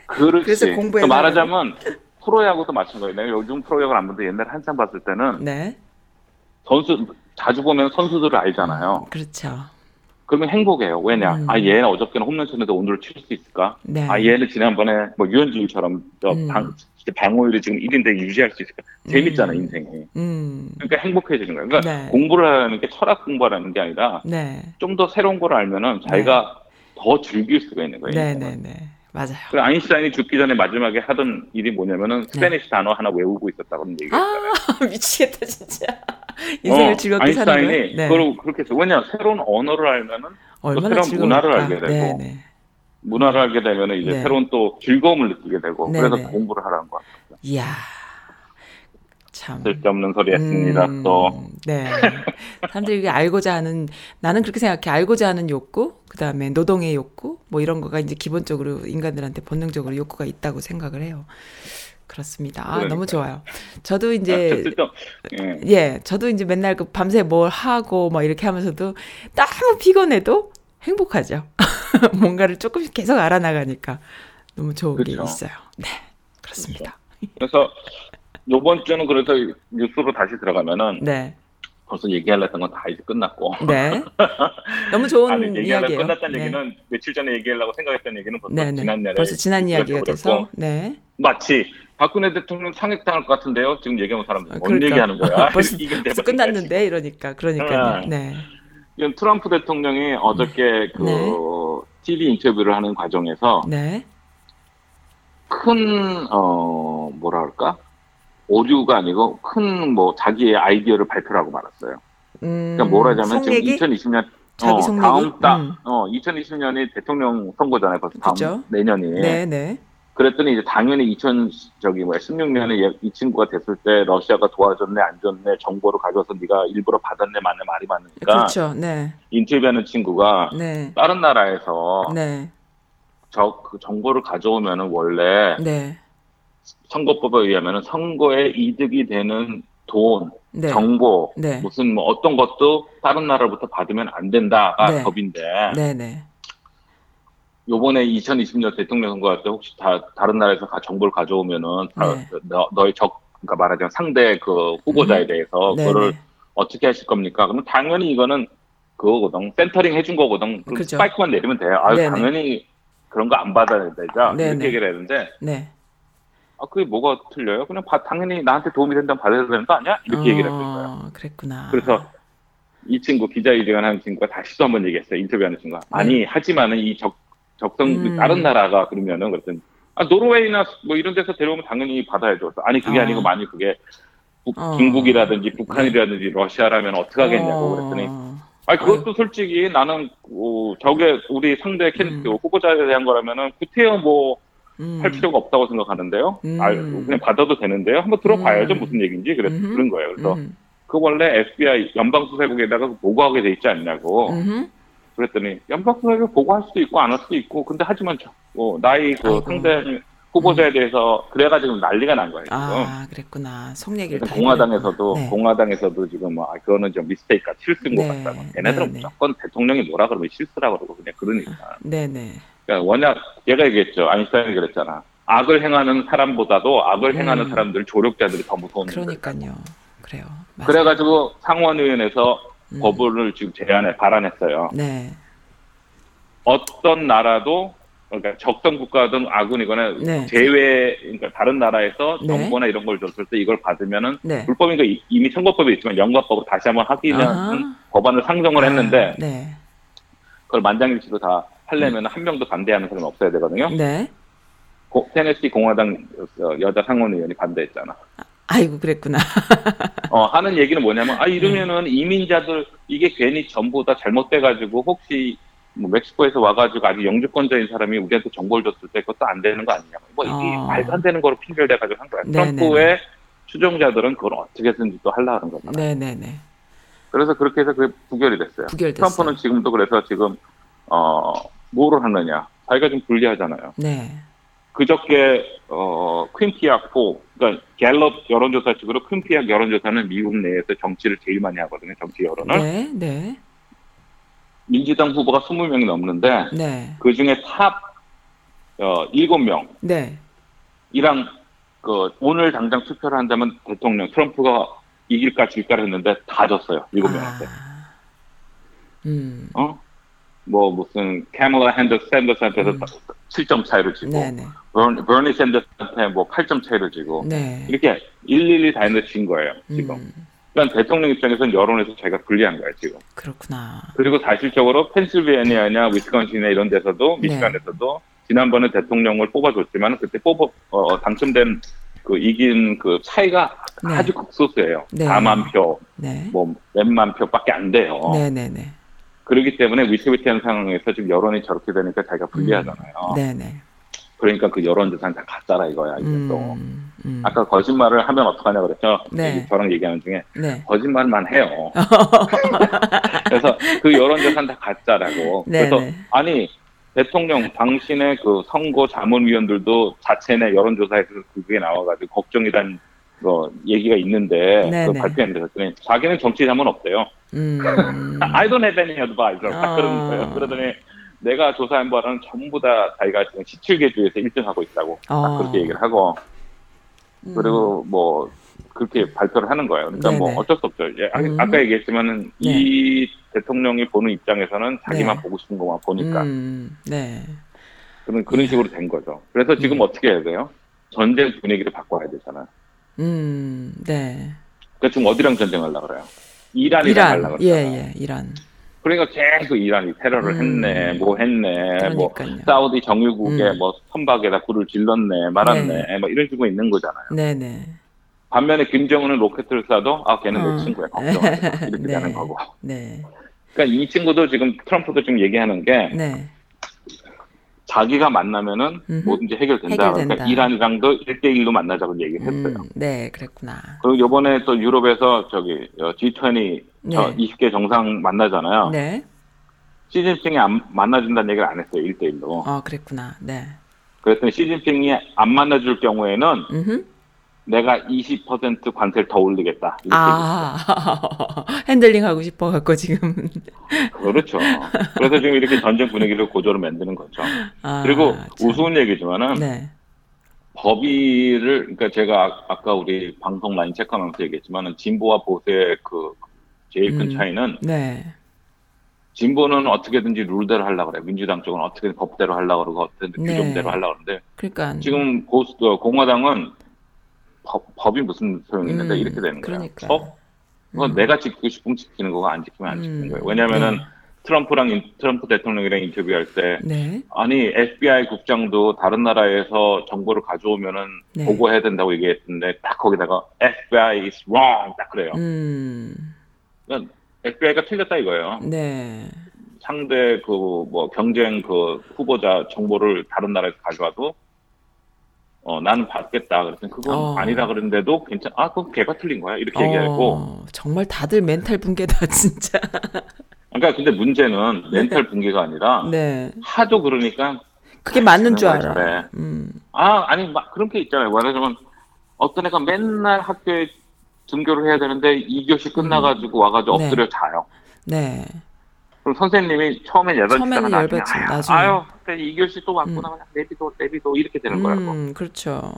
그렇지. 그래서 공부해서 말하자면 프로야구도 마찬가지예요. 내가 요즘 프로야구를 안 보는데 옛날 한참 봤을 때는 자주 보면 선수들을 알잖아요. 그렇죠. 그러면 행복해요. 왜냐? 얘는 어저께는 홈런 쳤는데 오늘 칠 수 있을까? 얘는 지난번에 뭐 유현진처럼 방어율이 지금 1인데 유지할 수 있을까? 재밌잖아, 인생이. 그러니까 행복해지는 거예요. 그러니까 공부를 하는 게 철학 공부라는 게 아니라 좀 더 새로운 걸 알면은 자기가 더 즐길 수가 있는 거예요. 맞아요. 그래서 아인슈타인이 죽기 전에 마지막에 하던 일이 뭐냐면은 스페니쉬 단어 하나 외우고 있었다고 하는 얘기였잖아요. 미치겠다 진짜. 인생을 즐겁게 사는 거예요. 아인슈타인이 그걸 그렇게 해서 왜냐 새로운 언어를 알면은 얼마나 새로운 문화를 알게 되고 문화를 알게 되면은 이제 새로운 또 즐거움을 느끼게 되고 그래서 공부를 하라는 것 같아요. 이야. 참. 쓸데없는 소리 했습니다. 또. 사람들이 이게 알고자 하는 나는 그렇게 생각해. 알고자 하는 욕구, 그다음에 노동의 욕구 뭐 이런 거가 이제 기본적으로 인간들한테 본능적으로 욕구가 있다고 생각을 해요. 그렇습니다. 너무 좋아요. 저도 이제 저도 이제 맨날 그 밤새 뭘 하고 막 이렇게 하면서도 너무 피곤해도 행복하죠. 뭔가를 조금씩 계속 알아나가니까 너무 좋은 게 있어요. 그렇습니다. 그래서 요번 주는 그래서 뉴스로 다시 들어가면은 벌써 얘기하려 했던 건 다 이제 끝났고. 너무 좋은 이야기예요. 끝났다는 얘기는 며칠 전에 얘기하려고 생각했던 얘기는 벌써 지난 벌써 지난 이야기가 돼서. 마치 박근혜 대통령 상핵당할 것 같은데요. 지금 얘기하는 사람들 뭔 얘기하는 거야. 벌써 끝났는데 이러니까. 그러니까요. 트럼프 대통령이 어저께 그 TV 인터뷰를 하는 과정에서 큰 뭐랄까? 오류가 아니고 큰 뭐 자기의 아이디어를 발표하고 말았어요. 그러니까 뭐라자면 지금 2020년 자기 성립이. 다음 달, 2020년이 대통령 선거잖아요. 벌써 다음 그쵸? 내년이. 네네. 그랬더니 이제 당연히 2016년에 이 친구가 됐을 때 러시아가 도와줬네, 안 줬네, 정보를 가져서 네가 일부러 받았네, 맞네 말이 많으니까. 그렇죠. 네. 인터뷰하는 친구가 네. 다른 나라에서 네. 그 정보를 가져오면은 원래 네. 선거법에 의하면은 선거에 이득이 되는 돈, 네. 정보, 네. 무슨 뭐 어떤 것도 다른 나라로부터 받으면 안 된다가 네. 법인데. 네네. 네. 요번에 2020년 대통령 선거할 때 혹시 다른 나라에서 정보를 가져오면은 네. 너의 그러니까 말하자면 상대 그 후보자에 대해서 그거를 네네. 어떻게 하실 겁니까? 그러면 당연히 이거는 그거거든. 센터링 해준 거거든. 그럼 스파이크만 내리면 돼요. 아 당연히 그런 거 안 받아야 되자. 네네. 이렇게 얘기를 했는데. 네. 아, 그게 뭐가 틀려요? 그냥 당연히 나한테 도움이 된다면 받아야 되는 거 아니야? 이렇게 얘기를 했던 거예요. 그랬구나. 그래서 이 친구 기자회견 하는 친구가 다시 또 한번 얘기했어요. 인터뷰하는 친구가. 네. 아니, 하지만은 이 다른 나라가 그러면은, 그랬더니, 아, 노르웨이나 뭐 이런 데서 데려오면 당연히 받아야죠. 아니, 그게 아니고, 만약 그게 중국이라든지 북한이라든지 러시아라면 어떡하겠냐고 그랬더니, 아니, 그것도 솔직히 나는, 저게 우리 상대 캔디드 후보자에 대한 거라면은, 구태여 뭐, 할 필요가 없다고 생각하는데요. 그냥 받아도 되는데요. 한번 들어봐야죠. 무슨 얘기인지. 그래서 그런 거예요. 그래서, 그 원래 FBI 연방수사국에다가 보고하게 돼 있지 않냐고. 그랬더니 연방수사에 보고할 수도 있고 안 할 수도 있고 근데 하지만 나의 그 상대 후보자에 대해서 그래가지고 난리가 난 거예요. 아 그랬구나. 속 얘기를 다 공화당에서도 네. 공화당에서도 지금 뭐 그거는 좀 미스테이크가 실수인 네. 것 같다. 얘네들은 네네. 무조건 대통령이 뭐라 그러면 실수라고 그러고 그냥 그러니까. 네네. 그러니까 워낙 얘가 얘기했죠. 아인슈타인이 그랬잖아. 악을 행하는 사람보다도 악을 행하는 사람들 조력자들이 더 무서운. 그러니까요. 그래요. 맞아요. 그래가지고 상원의원에서 법을 지금 발안했어요. 네. 어떤 나라도, 그러니까 적성 국가든 아군이거나 네. 제외, 그러니까 다른 나라에서 네. 정보나 이런 걸 줬을 때 이걸 받으면은 네. 불법이니까 이미 선거법에 있지만 영과법을 다시 한번 하기는 법안을 상정을 했는데 네. 그걸 만장일치로 다 하려면 한 명도 반대하는 사람이 없어야 되거든요. 네. 테네시 공화당 여자 상원의원이 반대했잖아. 아이고 그랬구나. 하는 얘기는 뭐냐면 이러면은 이민자들 이게 괜히 전부 다 잘못돼가지고 혹시 뭐 멕시코에서 와가지고 아직 영주권자인 사람이 우리한테 정보를 줬을 때 그것도 안 되는 거 아니냐고 뭐 이게 말도 안 되는 거로 핑계대가지고 한 거야. 트럼프의 추종자들은 그걸 어떻게든지 또 하려는 거잖아. 네네네. 그래서 그렇게 해서 그게 부결이 됐어요. 트럼프는 지금도 그래서 지금 뭐를 하느냐. 자기가 좀 불리하잖아요. 네. 그저께 퀸피아4, 그러니까 갤럽 여론조사 측으로 퀸피아 여론조사는 미국 내에서 정치를 제일 많이 하거든요. 정치 여론을. 네, 네. 민주당 후보가 20명이 넘는데 네. 그중에 탑 7명. 네. 이랑 오늘 당장 투표를 한다면 대통령 트럼프가 이길까 질까를 했는데 다 졌어요. 7명한테. 뭐 무슨 카멜라 해리스 샌더스한테서 7점 차이를 지고 버니 샌더스한테 뭐 8점 차이를 지고 네. 이렇게 1, 2, 1 다 했는데 진 거예요 지금. 그러니까 대통령 입장에서는 여론에서 자기가 불리한 거예요 지금. 그렇구나. 그리고 사실적으로 펜실베이니아냐 위스콘신이나 이런 데서도 미시간에서도 네. 지난번에 대통령을 뽑아줬지만 그때 당첨된 이긴 차이가 네. 아주 극소수예요. 네. 4만 표, 네. 뭐 몇만 표밖에 안 돼요. 네네네. 네, 네. 그렇기 때문에 위태위태한 상황에서 지금 여론이 저렇게 되니까 자기가 불리하잖아요. 네네. 그러니까 여론조사는 다 가짜라 이거야. 이제 또. 아까 거짓말을 하면 어떡하냐 그랬죠? 네. 저랑 얘기하는 중에 네. 거짓말만 해요. 그래서 여론조사는 다 가짜라고. 네네. 그래서 아니 대통령 당신의 선거 자문위원들도 자체 내 여론조사에서 그게 나와가지고 걱정이란 얘기가 있는데 발표했는데 자기는 정치 자문 없대요. I don't have any advice. 딱 그런 거예요. 그러더니 내가 조사한 바는 전부 다 자기가 지금 17개 주에서 1등하고 있다고 딱 그렇게 얘기를 하고 그리고 뭐 그렇게 발표를 하는 거예요. 그러니까 네네. 뭐 어쩔 수 없죠. 아까 얘기했지만은 네. 이 대통령이 보는 입장에서는 자기만 네. 보고 싶은 것만 보니까 네. 그런 식으로 된 거죠. 그래서 지금 어떻게 해야 돼요? 전쟁 분위기를 바꿔야 되잖아요. 네. 그러니까 지금 어디랑 전쟁하려고 그래요? 이란이랑 하려고 그래요. 예, 이란. 그러니까 계속 이란이 테러를 했네, 뭐 했네, 뭐 사우디 정유국에 뭐 선박에다 불을 질렀네, 말았네, 네. 뭐 이런 식으로 있는 거잖아요. 네네. 반면에 김정은은 로켓을 쏴도 걔는 내 친구야, 걱정하지 마. 이렇게 되는 거고. 네. 그러니까 이 친구도 지금 트럼프도 지금 얘기하는 게 네. 자기가 만나면은 뭐든지 해결된다. 그러니까 이란이랑도 1대1로 만나자고 얘기를 했어요. 네, 그랬구나. 그리고 이번에 또 유럽에서 저기 G20 네. 20개 정상 만나잖아요. 네. 시진핑이 안 만나준다는 얘기를 안 했어요. 1대1로. 아, 그랬구나. 네. 그랬더니 시진핑이 안 만나줄 경우에는 내가 20% 관세를 더 올리겠다. 이렇게 핸들링하고 싶어갖고 지금. 그렇죠. 그래서 지금 이렇게 전쟁 분위기를 고조로 만드는 거죠. 그리고 우스운 얘기지만은 네. 법의를, 그러니까 제가 아까 우리 방송 라인 체크하면서 얘기했지만은 진보와 보수의 그 제일 큰 차이는 네. 진보는 어떻게든지 룰대로 하려고 그래. 민주당 쪽은 어떻게든 법대로 하려고 그러고 어떻게든 네. 규정대로 하려고 그러는데 그러니까 지금 보수 공화당은 법이 무슨 소용이 있는데 이렇게 되는 그러니까. 거야. 그건 내가 지키고 싶으면 지키는 거고 안 지키면 안 지키는 거예요. 왜냐하면은 네. 트럼프 대통령이랑 인터뷰할 때 네. 아니 FBI 국장도 다른 나라에서 정보를 가져오면은 네. 보고해야 된다고 얘기했는데 딱 거기다가 FBI is wrong 딱 그래요. 그러니까 FBI가 틀렸다 이거예요. 네. 상대 그 뭐 경쟁 그 후보자 정보를 다른 나라에서 가져와도 나는 받겠다. 그랬더니 그건 아니다 그랬는데도 괜찮아. 그건 걔가 틀린 거야. 이렇게 얘기하고. 정말 다들 멘탈 붕괴다, 진짜. 그러니까 근데 문제는 멘탈 붕괴가 아니라 네. 하도 그러니까 그게 맞는 줄 알아. 그래. 아니 막 그런 게 있잖아요. 말하자면 어떤 애가 맨날 학교에 등교를 해야 되는데 2교시 끝나가지고 와가지고 엎드려 네. 자요. 네. 그럼 선생님이 처음엔 열받지다가 나중에 아유, 그때 2교시 또 왔구나. 내비도 이렇게 되는 거라고. 그렇죠.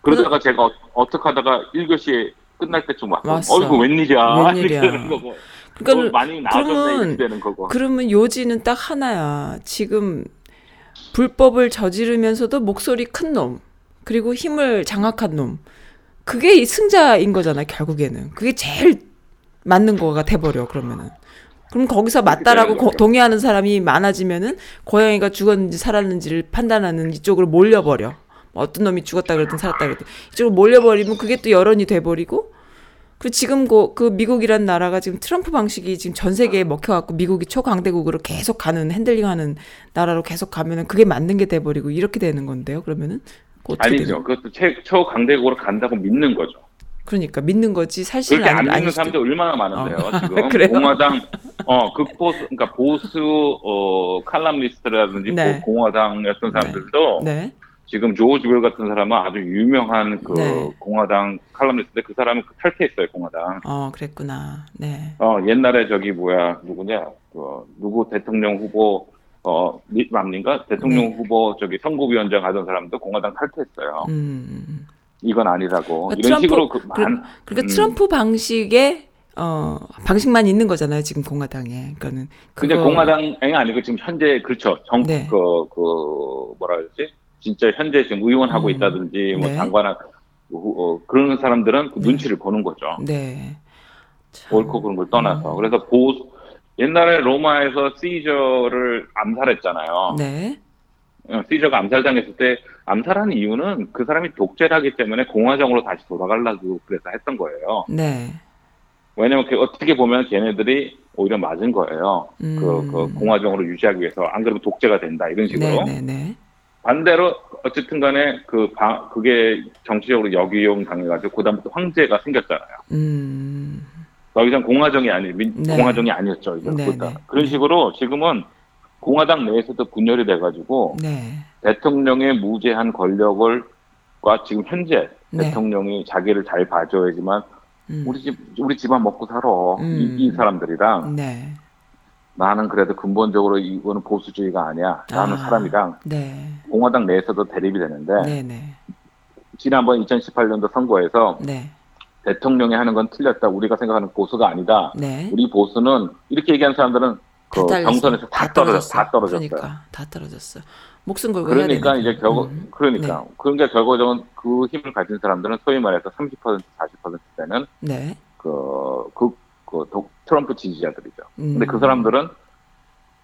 그러다가 제가 어떻게 하다가 1교시 끝날 때쯤 왔어. 어이구 웬일이야. 이렇게 되는 거고. 그러니까 많이 나아졌네 이렇게 되는 거고. 그러면 요지는 딱 하나야. 지금 불법을 저지르면서도 목소리 큰 놈, 그리고 힘을 장악한 놈. 그게 이 승자인 거잖아, 결국에는. 그게 제일 맞는 거가 돼버려, 그러면은. 그럼 거기서 맞다라고 동의하는 사람이 많아지면은 고양이가 죽었는지 살았는지를 판단하는 이쪽으로 몰려버려. 어떤 놈이 죽었다 그랬든 살았다 그랬든. 이쪽으로 몰려버리면 그게 또 여론이 돼버리고. 그리고 지금 그 미국이란 나라가 지금 트럼프 방식이 지금 전 세계에 먹혀갖고 미국이 초강대국으로 계속 가는, 핸들링하는 나라로 계속 가면은 그게 맞는 게 돼버리고 이렇게 되는 건데요, 그러면은. 아니죠. 그것도 초강대국으로 간다고 믿는 거죠. 그러니까 믿는 거지 사실 그렇게 안 믿는 사람들 얼마나 많은데요. 지금 공화당 극보수 그러니까 보수 칼럼니스트라든지 네. 공화당이었던 사람들도 네. 지금 조지 윌 같은 사람은 아주 유명한 그 네. 공화당 칼럼니스트인데 그 사람은 탈퇴했어요, 공화당. 그랬구나. 네. 옛날에 저기 누구냐 누구 대통령 후보 맘인가 대통령 네. 후보 저기 선거위원장 하던 사람도 공화당 탈퇴했어요. 이건 아니라고. 그러니까 이런 트럼프, 식으로 그러니까 트럼프 방식의 방식만 있는 거잖아요, 지금 공화당에. 그러니까는 근데 공화당이 아니고 지금 현재 그렇죠. 네. 뭐라 그러지? 진짜 현재 지금 의원하고 있다든지 뭐 네. 장관하고 그런 사람들은 그 눈치를 보는 거죠. 네. 옳고 그런 걸 떠나서. 그래서 옛날에 로마에서 시저를 암살했잖아요. 네. 시저가 암살당했을 때 암살한 이유는 그 사람이 독재를 하기 때문에 공화정으로 다시 돌아가려고 그래서 했던 거예요. 네. 왜냐면 어떻게 보면 걔네들이 오히려 맞은 거예요. 공화정으로 유지하기 위해서. 안 그러면 독재가 된다. 이런 식으로. 네, 네, 네. 반대로 어쨌든 간에 그게 정치적으로 역이용 당해가지고 그다음부터 황제가 생겼잖아요. 더 이상 공화정이 아니었죠. 이제 네, 네. 그런 식으로 지금은 공화당 내에서도 분열이 돼가지고 네. 대통령의 무제한 권력과 지금 현재 네. 대통령이 자기를 잘 봐줘야지만 우리 집안 먹고 살아. 이 사람들이랑 네. 나는 그래도 근본적으로 이거는 보수주의가 아니야. 나는 사람이랑 네. 공화당 내에서도 대립이 되는데 네, 네. 지난번 2018년도 선거에서 네. 대통령이 하는 건 틀렸다. 우리가 생각하는 보수가 아니다. 네. 우리 보수는 이렇게 얘기하는 사람들은 경선에서 다 떨어졌어요. 그러니까 다 떨어졌어. 목숨 걸고 그러니까 해야 되니까. 그러니까 결과적으로 그 힘을 가진 사람들은 소위 말해서 30%, 40%대는 네. 트럼프 지지자들이죠. 근데 그 사람들은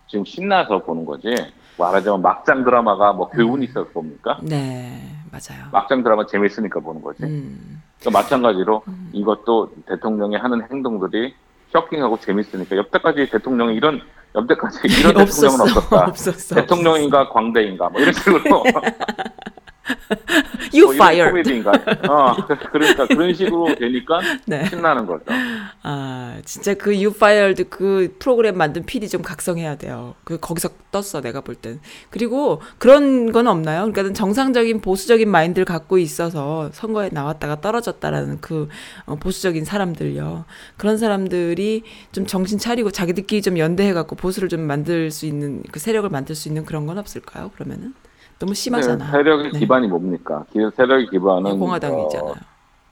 지금 신나서 보는 거지. 말하자면 막장 드라마가 뭐 교훈이 있어서 봅니까? 네, 맞아요. 막장 드라마 재밌으니까 보는 거지. 그러니까 마찬가지로 이것도 대통령이 하는 행동들이 쇼킹하고 재밌으니까 여태까지 이런 대통령은 없었다. 대통령인가 광대인가 뭐 이런 식으로. You fired. 코미디인가. 그러니까 그런 식으로 되니까 네. 신나는 거죠. 아, 진짜 그 You fired 그 프로그램 만든 PD 좀 각성해야 돼요. 그 거기서 떴어 내가 볼 땐. 그리고 그런 건 없나요? 그러니까 정상적인 보수적인 마인드를 갖고 있어서 선거에 나왔다가 떨어졌다라는 그 보수적인 사람들요. 그런 사람들이 좀 정신 차리고 자기들끼리 좀 연대해갖고 보수를 좀 만들 수 있는 그 세력을 만들 수 있는 그런 건 없을까요? 그러면은? 너무 심하잖아. 네, 세력의 기반이 뭡니까? 세력의 기반은 공화당이잖아요.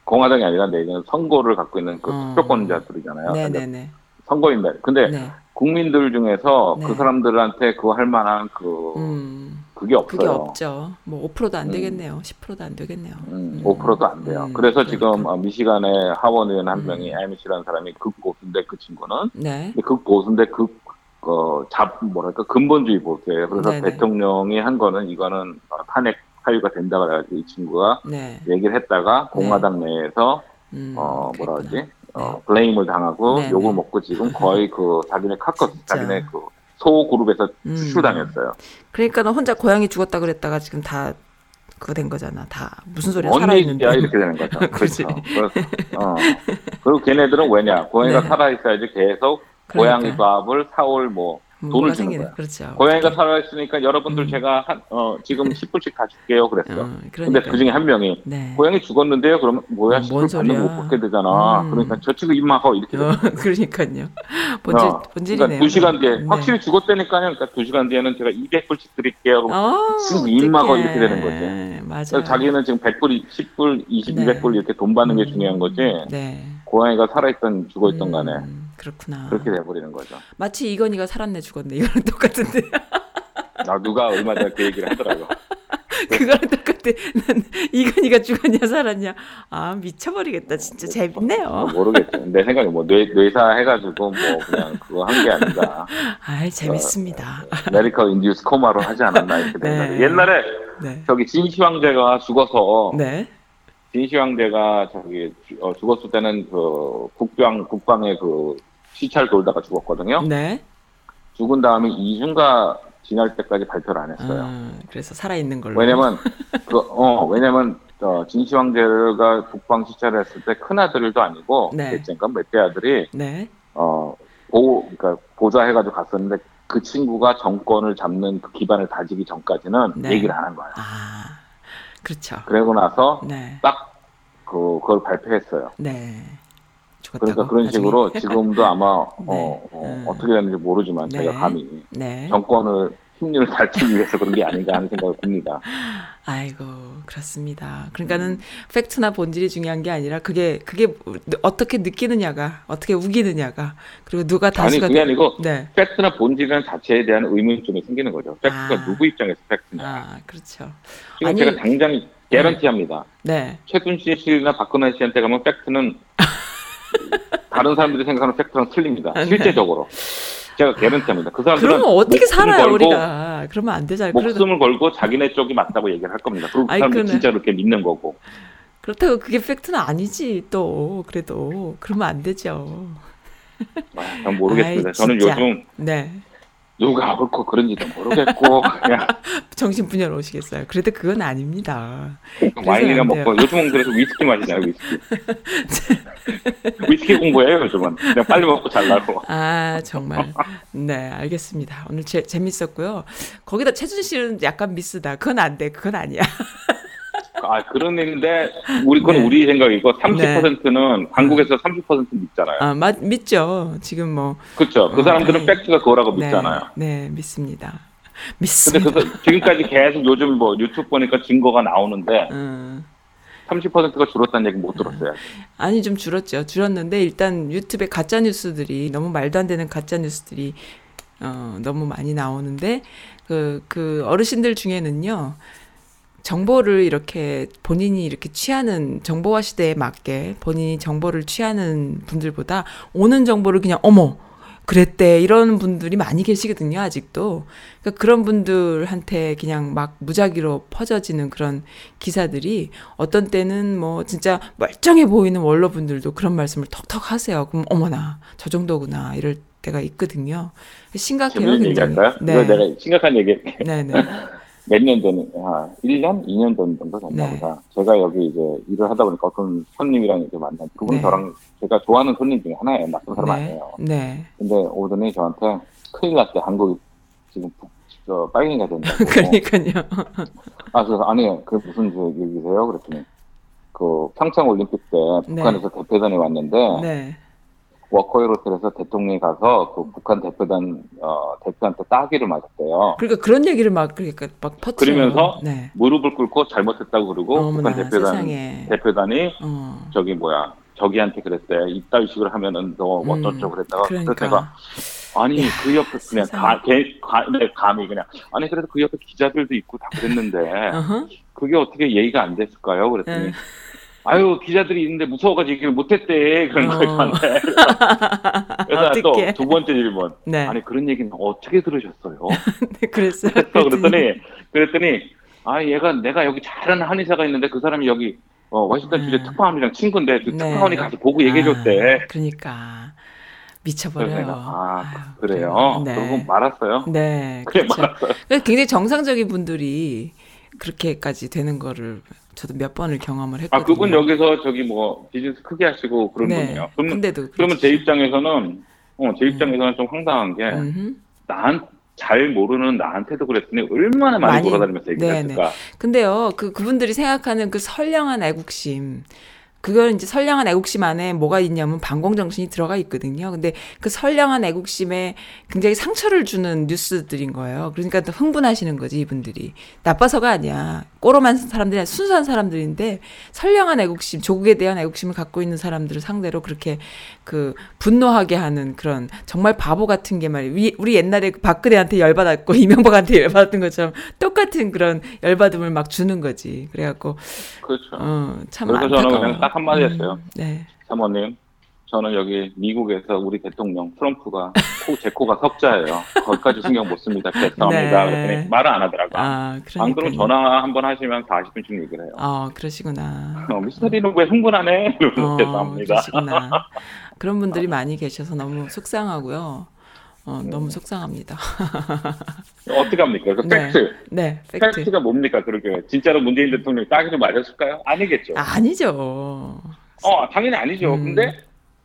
공화당이 아니라 내일은 선거를 갖고 있는 그 투표권자들이잖아요. 네네네. 선거인들. 근데 네. 국민들 중에서 네. 그 사람들한테 그거 할 만한 그게 없어요. 그게 없죠. 뭐 5%도 안 되겠네요. 10%도 안 되겠네요. 5%도 안 돼요. 그래서 그러니까. 지금 미시간의 하원 의원 한 명이 MC라는 사람이 극보수인데 그 친구는 네. 극보수인데 근본주의 보수예요. 그래서 네네. 대통령이 한 거는 이거는 탄핵 사유가 된다고 해가지고 이 친구가 네. 얘기를 했다가 공화당 네. 내에서 블레임을 당하고 네네. 욕을 먹고 지금 거의 그 자기네 카커스, 자기네 그 소그룹에서 추출당했어요. 그러니까 너 혼자 고양이 죽었다 그랬다가 지금 다 그거 된 거잖아. 다 무슨 소리야 살아있는데 이렇게 되는 거죠. 그렇죠. 그리고 걔네들은 왜냐 고양이가 네. 살아있어야지 계속 그러니까. 고양이 밥을 사올 돈을 주는 거야. 그렇죠. 고양이가 살아있으니까 여러분들 제가 지금 10불씩 다 줄게요. 그랬어요. 그런데 그 중에 한 명이 네. 고양이 죽었는데요. 그러면 뭐야 10불 받는 거 못 받게 되잖아. 그러니까 저 친구 입마하고 이렇게. 그러니까요. 본질이네요. 그러니까 2시간 뒤에 확실히 네. 죽었다니까요. 그러니까 2시간 뒤에는 제가 200불씩 드릴게요. 친구 입마하고 이렇게 되는 거지. 맞아요. 자기는 지금 100불, 10불, 20, 네. 200불 이렇게 돈 받는 게 중요한 거지. 네. 고양이가 살아있던 죽어있던 간에. 그렇구나. 그렇게 돼버리는 거죠. 마치 이건희가 살았네 죽었네 이거랑 똑같은데. 누가 얼마 전에 그 얘기를 하더라고. 그거랑 똑같아. 난 이건희가 죽었냐 살았냐. 미쳐버리겠다. 진짜 재밌네요. 모르겠어. 내 생각에 뇌사 해가지고 그냥 그거 한 게 아닌가. 재밌습니다. 메디컬 인듀스 코마로 하지 않았나 이렇게 네. 옛날에 네. 저기 진시황제가 죽어서. 네. 진시황제가 죽었을 때는 그 국방에 그 시찰 돌다가 죽었거든요. 네. 죽은 다음에 2주가 지날 때까지 발표를 안 했어요. 그래서 살아있는 걸로. 왜냐면 진시황제가 국방 시찰을 했을 때 큰 아들도 아니고 대장간 몇대 아들이 네. 보좌해가지고 갔었는데 그 친구가 정권을 잡는 그 기반을 다지기 전까지는 네. 얘기를 안 한 거예요. 그렇죠. 그러고 나서 네. 딱 그걸 발표했어요. 네. 죽었다고? 그러니까 그런 식으로 지금도 아마 네. 어떻게 되는지 모르지만 네. 제가 감히 네. 정권을 힘을 달치기 위해서 그런 게 아닌가 하는 생각을 듭니다. 아이고 그렇습니다. 그러니까는 팩트나 본질이 중요한 게 아니라 그게 어떻게 느끼느냐가 어떻게 우기느냐가 그리고 누가 다수가 아니 그게 아니고 네. 팩트나 본질이라는 자체에 대한 의문점이 생기는 거죠. 팩트가 누구 입장에서 팩트냐. 그렇죠. 지금 제가 당장 개런티합니다. 네. 최순실 씨나 박근혜 씨한테 가면 팩트는 다른 사람들이 생각하는 팩트랑 틀립니다. 네. 실제적으로. 제가 개런티합니다. 그 사람들은 그러면 어떻게 살아요 우리가? 그러면 안 되잖아요. 목숨을 걸고 자기네 쪽이 맞다고 얘기를 할 겁니다. 그리고 그 사람들 진짜로 이렇게 믿는 거고. 그렇다고 그게 팩트는 아니지 또 그래도 그러면 안 되죠. 전 모르겠습니다. 저는 요즘 누가 옳고 그런지도 모르겠고 그냥 정신 분열 오시겠어요. 그래도 그건 아닙니다. 와인이나 먹고 요즘은 그래서 위스키 마시잖아요. 위스키 공부해요 요즘은. 그냥 빨리 먹고 잘라고. 정말. 네 알겠습니다. 오늘 재밌었고요. 거기다 최준 씨는 약간 미스다. 그건 안 돼. 그건 아니야. 그런 일인데 그건 우리 생각이고 30%는 한국에서 30% 믿잖아요. 믿죠. 지금 그렇죠. 그 사람들은 팩트가 그거라고 믿잖아요. 네, 믿습니다. 근데 그래서 지금까지 계속 요즘 유튜브 보니까 증거가 나오는데 30%가 줄었다는 얘기 못 들었어요. 아니 좀 줄었죠. 줄었는데 일단 유튜브에 가짜 뉴스들이 너무 말도 안 되는 가짜 뉴스들이 너무 많이 나오는데 그 어르신들 중에는요. 정보를 이렇게 본인이 이렇게 취하는 정보화 시대에 맞게 본인이 정보를 취하는 분들보다 오는 정보를 그냥 어머 그랬대 이런 분들이 많이 계시거든요, 아직도. 그러니까 그런 분들한테 그냥 막 무작위로 퍼져지는 그런 기사들이 어떤 때는 뭐 진짜 멀쩡해 보이는 원로분들도 그런 말씀을 턱턱 하세요. 그럼 어머나 저 정도구나 이럴 때가 있거든요. 심각해요. 얘기할까요? 네. 내가 심각한 얘기. 네네. 몇 년 전에, 1년? 2년 전 정도 됐나 보다. 네. 제가 여기 이제 일을 하다 보니까 어떤 손님이랑 이렇게 만난, 그분 네. 저랑 제가 좋아하는 손님 중에 하나예요. 나쁜 사람 아니에요. 네. 근데 오더니 저한테 큰일 났대. 한국이 지금 빨갱이가 된다고. 그러니까요. 그래서 아니, 그게 무슨 얘기세요? 그랬더니, 평창 올림픽 때 북한에서 네. 대표단이 왔는데, 네. 워커힐 호텔에서 대통령이 가서 북한 대표단 대표한테 따귀를 맞았대요. 그러니까 그런 얘기를 막 퍼뜨려. 그러면서 네. 무릎을 꿇고 잘못했다고 그러고 어머나, 북한 대표단이 저기한테 그랬대. 이따위 식으로 하면은 너 어쩌고 그랬다가 그러니까. 그래서 내가 아니 그 옆에 그냥 감히 그냥 아니 그래서 그 옆에 기자들도 있고 다 그랬는데 그게 어떻게 예의가 안 됐을까요? 그랬더니. 아유 기자들이 있는데 무서워가지고 얘기를 못했대 그런 거였는데 그래서 또 두 번째 질문 네. 아니 그런 얘기는 어떻게 들으셨어요? 네, 그랬어요. 그랬더니 아 얘가 내가 여기 잘하는 한의사가 있는데 그 사람이 여기 워싱턴 주재 특파원이랑 친구인데 그 특파원이 네. 가서 보고 얘기해줬대. 그러니까. 미쳐버려요. 내가, 그래요? 네. 그러고 말았어요. 네. 그렇죠. 말았어요. 그러니까 굉장히 정상적인 분들이 그렇게까지 되는 거를 저도 몇 번을 경험을 했거든요. 그분 여기서 비즈니스 크게 하시고 그런 네. 분이에요. 그러면 제 입장에서는, 좀 황당한 게, 잘 모르는 나한테도 그랬더니 얼마나 많이 돌아다니면서 얘기했을까. 네. 근데요, 그분들이 생각하는 그 선량한 애국심, 그걸 이제 선량한 애국심 안에 뭐가 있냐면 반공정신이 들어가 있거든요. 근데 그 선량한 애국심에 굉장히 상처를 주는 뉴스들인 거예요. 그러니까 또 흥분하시는 거지, 이분들이. 나빠서가 아니야. 꼬로만 사람들이 순수한 사람들인데 선량한 애국심, 조국에 대한 애국심을 갖고 있는 사람들을 상대로 그렇게 분노하게 하는 그런 정말 바보 같은 게 말이에요. 우리 옛날에 박근혜한테 열받았고 이명박한테 열받았던 것처럼 똑같은 그런 열받음을 막 주는 거지. 그래갖고. 그렇죠. 참 안타까워. 한마디 했어요. 네. 사모님, 저는 여기 미국에서 우리 대통령 트럼프가 제 코가 석자예요. 거기까지 신경 못 씁니다. 죄송합니다. 네. 그랬더니 말을 안 하더라고요. 안 그러면 전화 한번 하시면 40분씩 얘기를 해요. 그러시구나. 미스터리는 왜 흥분하네? 죄송합니다. 그러시구나. 그런 분들이 많이 계셔서 너무 속상하고요. 너무 속상합니다. 어떻게 합니까? 팩트. 네, 팩트가 뭡니까? 그렇게 진짜로 문재인 대통령이 따귀를 맞았을까요? 아니겠죠. 아니죠. 당연히 아니죠. 근데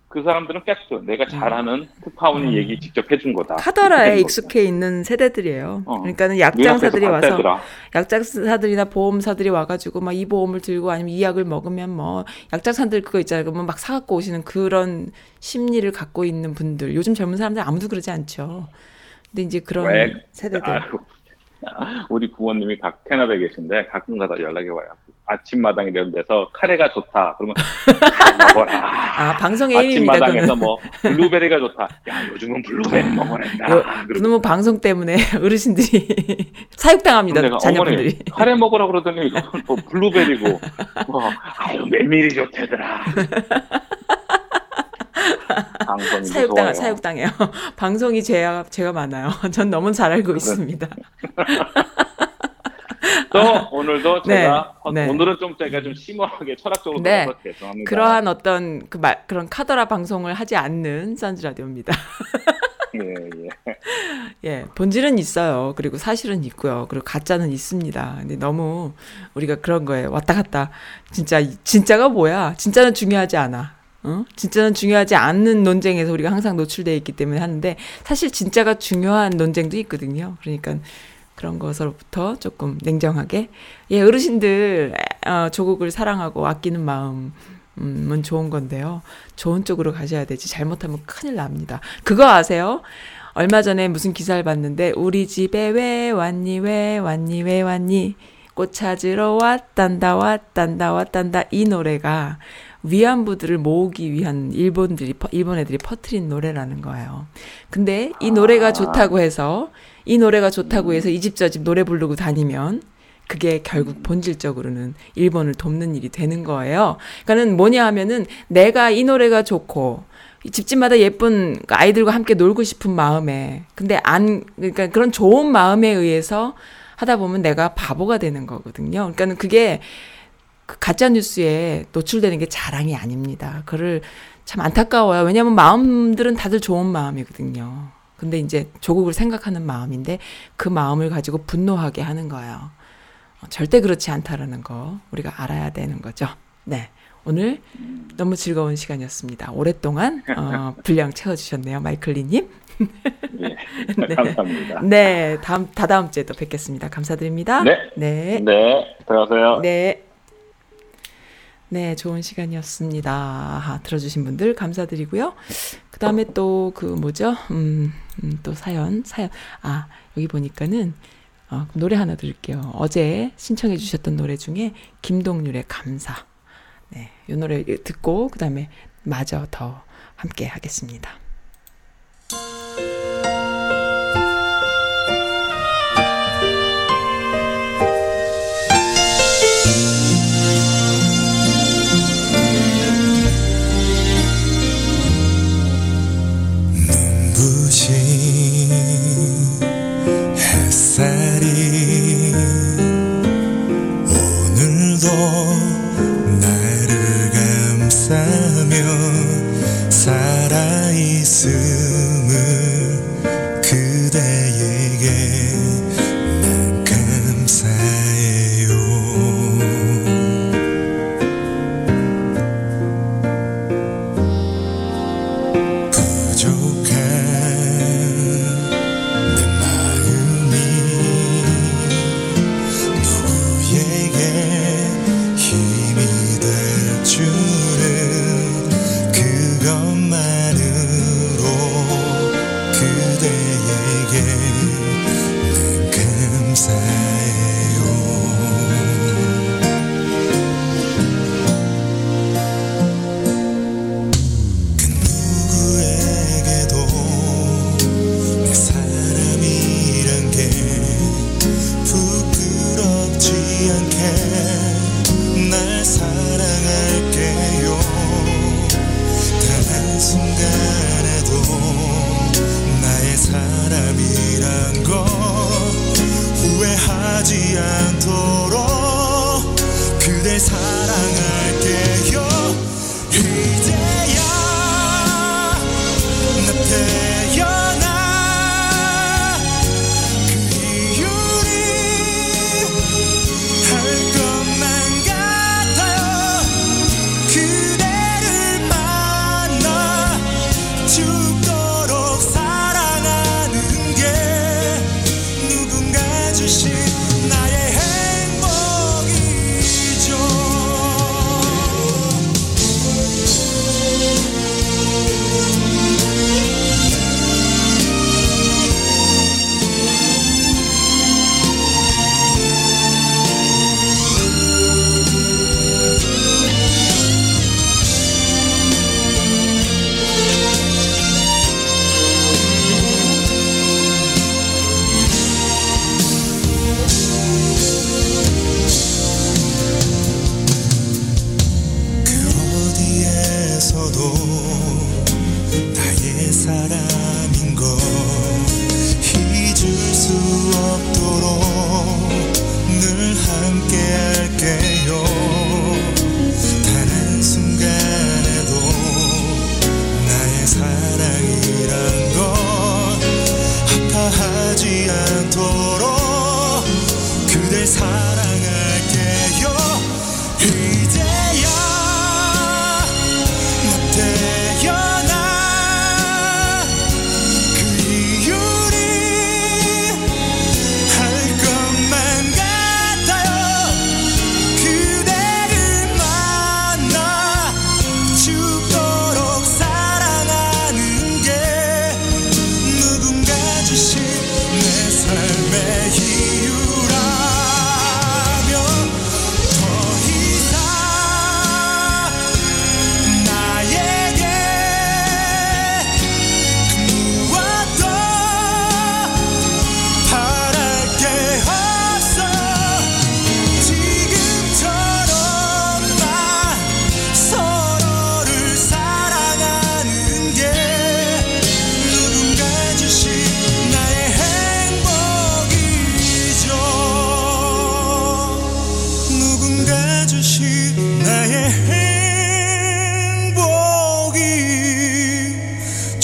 그 사람들은 팩트. 내가 잘하는 특파원이 얘기 직접 해준 거다. 카더라에 익숙해 있는 세대들이에요. 그러니까는 약장사들이 와서 약장사들이나 보험사들이 와가지고 막 이 보험을 들고 아니면 이 약을 먹으면 뭐 약장사들 그거 있잖아요. 그러면 막 사갖고 오시는 그런 심리를 갖고 있는 분들. 요즘 젊은 사람들 아무도 그러지 않죠. 근데 이제 그런 세대들. 우리 부모님이 캐나다에 계신데 가끔가다 연락이 와요. 아침마당 이런 데서 카레가 좋다. 그러면 먹어라. 방송의 힘입니다. 아침마당에서 뭐 블루베리가 좋다. 야 요즘은 블루베리 먹어낸다. 그놈은 방송 때문에 어르신들이 사육당합니다. 자녀분들이. 카레 먹으라 그러더니 이건 뭐 블루베리고. 아유 메밀이 좋대더라. 사육당해요. 방송이 죄가 많아요. 전 너무 잘 알고 있습니다. 또 오늘도 제가 오늘은 좀 제가 좀 심오하게 철학적으로 들어서 죄송합니다. 그러한 어떤 그런 카더라 방송을 하지 않는 선지 라디오입니다. 예, 본질은 있어요. 그리고 사실은 있고요. 그리고 가짜는 있습니다. 근데 너무 우리가 그런 거에 왔다 갔다 진짜가 뭐야? 진짜는 중요하지 않아. 진짜는 중요하지 않는 논쟁에서 우리가 항상 노출되어 있기 때문에 하는데 사실 진짜가 중요한 논쟁도 있거든요. 그러니까 그런 것으로부터 조금 냉정하게 어르신들 조국을 사랑하고 아끼는 마음은 좋은 건데요. 좋은 쪽으로 가셔야 되지 잘못하면 큰일 납니다. 그거 아세요? 얼마 전에 무슨 기사를 봤는데 우리 집에 왜 왔니 꽃 찾으러 왔단다 이 노래가 위안부들을 모으기 위한 일본 애들이 퍼뜨린 노래라는 거예요. 근데 이 노래가 좋다고 해서 이집저집 노래 부르고 다니면 그게 결국 본질적으로는 일본을 돕는 일이 되는 거예요. 그러니까는 뭐냐 하면은 내가 이 노래가 좋고 집집마다 예쁜 아이들과 함께 놀고 싶은 마음에, 근데 그러니까 그런 좋은 마음에 의해서 하다 보면 내가 바보가 되는 거거든요. 그러니까 그게 그 가짜뉴스에 노출되는 게 자랑이 아닙니다. 그거를 참 안타까워요. 왜냐하면 마음들은 다들 좋은 마음이거든요. 근데 이제 조국을 생각하는 마음인데 그 마음을 가지고 분노하게 하는 거예요. 절대 그렇지 않다라는 거 우리가 알아야 되는 거죠. 네, 오늘 너무 즐거운 시간이었습니다. 오랫동안 분량 채워주셨네요, 마이클리님. 네, 감사합니다. 네, 다다음 주에 또 뵙겠습니다. 감사드립니다. 네, 네, 네, 들어가세요. 네. 네, 좋은 시간이었습니다. 들어주신 분들 감사드리고요. 그 다음에 또 그 뭐죠? 또 사연. 여기 보니까는 노래 하나 들을게요. 어제 신청해 주셨던 노래 중에 김동률의 감사. 네, 이 노래 듣고 그 다음에 마저 더 함께 하겠습니다.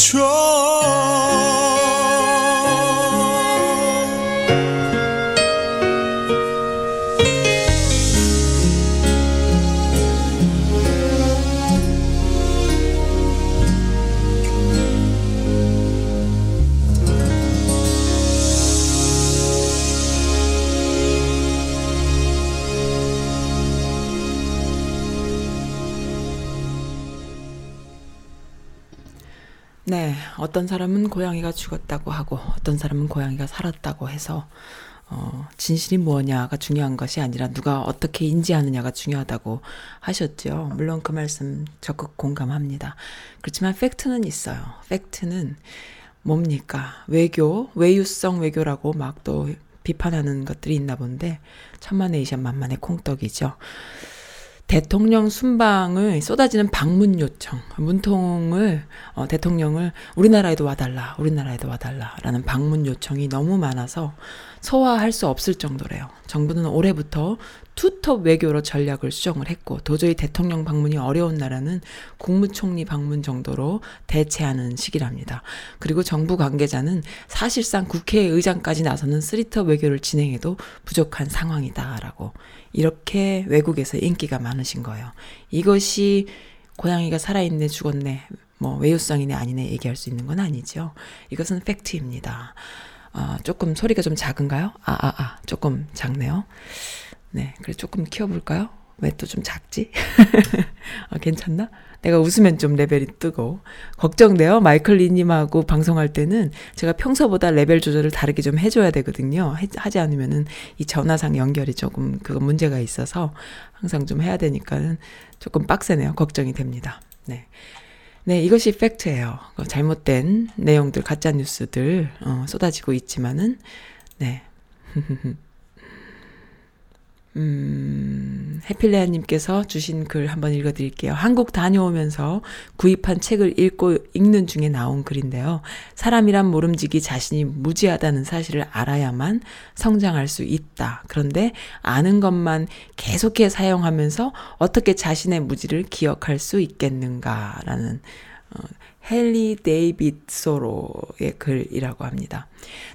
멈춰. 네, 어떤 사람은 고양이가 죽었다고 하고 어떤 사람은 고양이가 살았다고 해서 진실이 뭐냐가 중요한 것이 아니라 누가 어떻게 인지하느냐가 중요하다고 하셨죠. 물론 그 말씀 적극 공감합니다. 그렇지만 팩트는 있어요. 팩트는 뭡니까? 외교, 외유성 외교라고 막 또 비판하는 것들이 있나 본데 천만에 이십 만만의 콩떡이죠. 대통령 순방을 쏟아지는 방문 요청, 문통을 대통령을 우리나라에도 와달라, 우리나라에도 와달라라는 방문 요청이 너무 많아서 소화할 수 없을 정도래요. 정부는 올해부터 투톱 외교로 전략을 수정을 했고 도저히 대통령 방문이 어려운 나라는 국무총리 방문 정도로 대체하는 시기랍니다. 그리고 정부 관계자는 사실상 국회의장까지 나서는 쓰리톱 외교를 진행해도 부족한 상황이다라고 이렇게 외국에서 인기가 많으신 거예요. 이것이 고양이가 살아있네 죽었네 뭐 외유성이네 아니네 얘기할 수 있는 건 아니죠. 이것은 팩트입니다. 조금 소리가 좀 작은가요? 조금 작네요. 네, 그래 조금 키워볼까요? 왜 또 좀 작지? 괜찮나? 내가 웃으면 좀 레벨이 뜨고 걱정돼요. 마이클 리님하고 방송할 때는 제가 평소보다 레벨 조절을 다르게 좀 해줘야 되거든요. 하지 않으면은 이 전화상 연결이 조금 그거 문제가 있어서 항상 좀 해야 되니까는 조금 빡세네요. 걱정이 됩니다. 네. 네, 이것이 팩트예요. 잘못된 내용들, 가짜 뉴스들 쏟아지고 있지만은 네. 해필레아님께서 주신 글 한번 읽어드릴게요. 한국 다녀오면서 구입한 책을 읽는 중에 나온 글인데요. 사람이란 모름지기 자신이 무지하다는 사실을 알아야만 성장할 수 있다. 그런데 아는 것만 계속해 사용하면서 어떻게 자신의 무지를 기억할 수 있겠는가라는 헨리 데이빗 소로의 글이라고 합니다.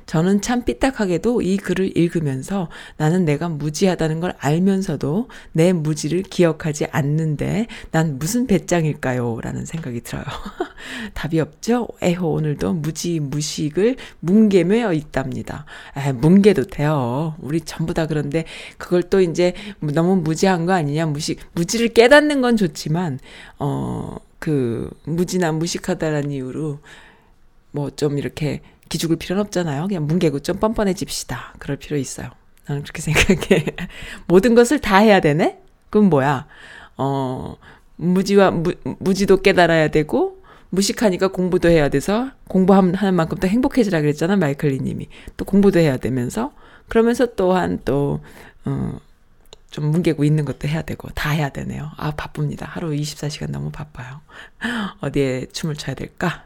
저는 참 삐딱하게도 이 글을 읽으면서 나는 내가 무지하다는 걸 알면서도 내 무지를 기억하지 않는데 난 무슨 배짱일까요? 라는 생각이 들어요. 답이 없죠? 에호, 오늘도 무지 무식을 뭉개며 있답니다. 뭉개도 돼요. 우리 전부 다 그런데 그걸 또 이제 너무 무지한 거 아니냐, 무지를 깨닫는 건 좋지만, 무지나 무식하다라는 이유로 뭐 좀 이렇게 기죽을 필요는 없잖아요. 그냥 뭉개고 좀 뻔뻔해집시다. 그럴 필요 있어요. 나는 그렇게 생각해. 모든 것을 다 해야 되네? 그럼 뭐야? 무지와 무지도 깨달아야 되고 무식하니까 공부도 해야 돼서 공부하는 만큼 또 행복해지라 그랬잖아. 마이클리 님이. 또 공부도 해야 되면서 그러면서 또한 좀 뭉개고 있는 것도 해야 되고 다 해야 되네요. 바쁩니다. 하루 24시간 너무 바빠요. 어디에 춤을 춰야 될까?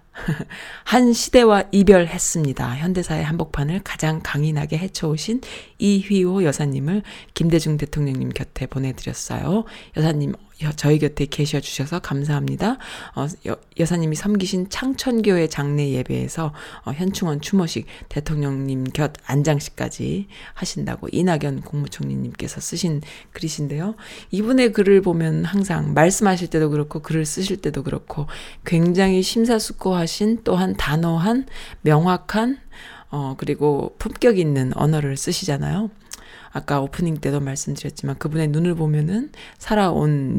한 시대와 이별했습니다. 현대사의 한복판을 가장 강인하게 헤쳐오신 이희호 여사님을 김대중 대통령님 곁에 보내드렸어요. 여사님 저희 곁에 계셔주셔서 감사합니다. 여사님이 섬기신 창천교회 장례 예배에서 현충원 추모식, 대통령님 곁 안장식까지 하신다고 이낙연 국무총리님께서 쓰신 글이신데요. 이분의 글을 보면 항상 말씀하실 때도 그렇고 글을 쓰실 때도 그렇고 굉장히 심사숙고하신 또한 단호한 명확한 그리고 품격 있는 언어를 쓰시잖아요. 아까 오프닝 때도 말씀드렸지만 그분의 눈을 보면은 살아온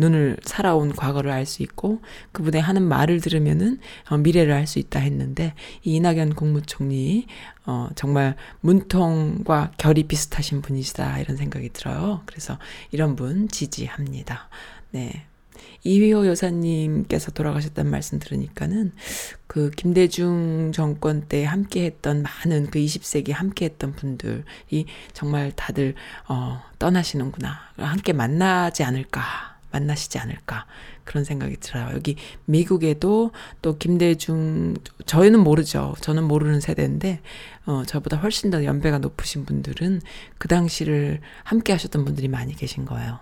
과거를 알 수 있고 그분의 하는 말을 들으면은 미래를 알 수 있다 했는데 이 이낙연 국무총리 정말 문통과 결이 비슷하신 분이시다 이런 생각이 들어요. 그래서 이런 분 지지합니다. 네. 이희호 여사님께서 돌아가셨다는 말씀 들으니까는 그 김대중 정권 때 함께했던 많은 그 20세기 함께했던 분들이 정말 다들 떠나시는구나. 함께 만나시지 않을까 그런 생각이 들어요. 여기 미국에도 또 김대중 저희는 모르죠. 저는 모르는 세대인데 저보다 훨씬 더 연배가 높으신 분들은 그 당시를 함께 하셨던 분들이 많이 계신 거예요.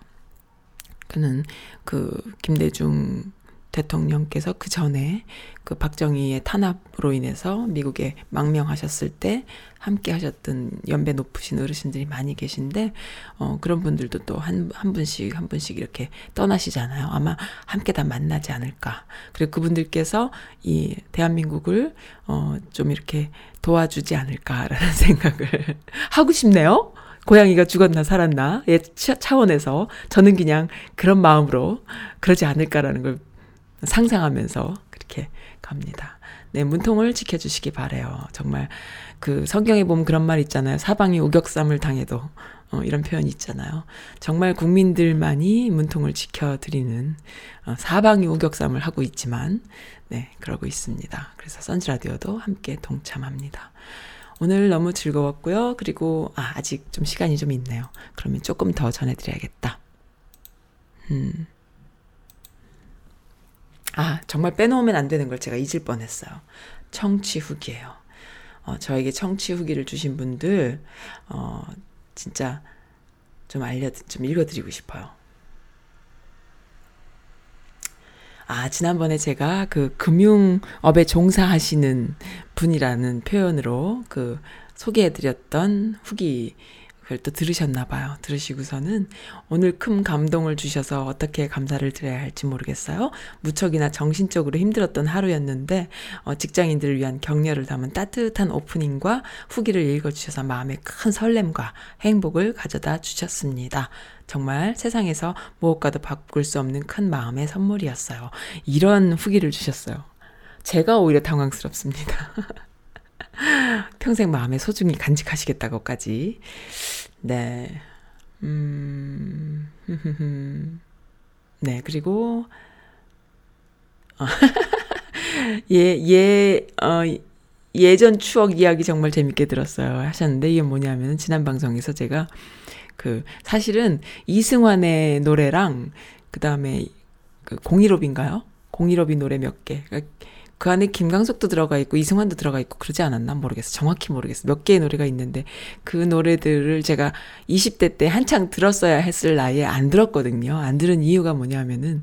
그는 김대중 대통령께서 그 전에 그 박정희의 탄압으로 인해서 미국에 망명하셨을 때 함께 하셨던 연배 높으신 어르신들이 많이 계신데 그런 분들도 또 한 분씩 이렇게 떠나시잖아요. 아마 함께 다 만나지 않을까. 그리고 그분들께서 이 대한민국을 좀 이렇게 도와주지 않을까라는 생각을 하고 싶네요. 고양이가 죽었나 살았나 의 차원에서 저는 그냥 그런 마음으로 그러지 않을까라는 걸 상상하면서 그렇게 갑니다. 네, 문통을 지켜주시기 바래요. 정말 그 성경에 보면 그런 말 있잖아요. 사방이 우격삼을 당해도 이런 표현이 있잖아요. 정말 국민들만이 문통을 지켜드리는 사방이 우격삼을 하고 있지만 네, 그러고 있습니다. 그래서 선지라디오도 함께 동참합니다. 오늘 너무 즐거웠고요. 그리고 아직 좀 시간이 좀 있네요. 그러면 조금 더 전해드려야겠다. 정말 빼놓으면 안 되는 걸 제가 잊을 뻔했어요. 청취 후기예요. 저에게 청취 후기를 주신 분들 진짜 좀 읽어드리고 싶어요. 지난번에 제가 그 금융업에 종사하시는 분이라는 표현으로 그 소개해드렸던 후기, 그걸 또 들으셨나봐요. 들으시고서는 오늘 큰 감동을 주셔서 어떻게 감사를 드려야 할지 모르겠어요. 무척이나 정신적으로 힘들었던 하루였는데, 직장인들을 위한 격려를 담은 따뜻한 오프닝과 후기를 읽어주셔서 마음에 큰 설렘과 행복을 가져다 주셨습니다. 정말 세상에서 무엇과도 바꿀 수 없는 큰 마음의 선물이었어요. 이런 후기를 주셨어요. 제가 오히려 당황스럽습니다. 평생 마음에 소중히 간직하시겠다고까지. 네. 네, 그리고 예전 추억 이야기 정말 재밌게 들었어요 하셨는데, 이게 뭐냐면 지난 방송에서 제가 그 사실은 이승환의 노래랑 그다음에 그 공일업인가요? 공일업이 노래 몇 개. 그러니까 그 안에 김광석도 들어가 있고 이승환도 들어가 있고 그러지 않았나 모르겠어. 정확히 모르겠어. 몇 개의 노래가 있는데 그 노래들을 제가 20대 때 한창 들었어야 했을 나이에 안 들었거든요. 안 들은 이유가 뭐냐면은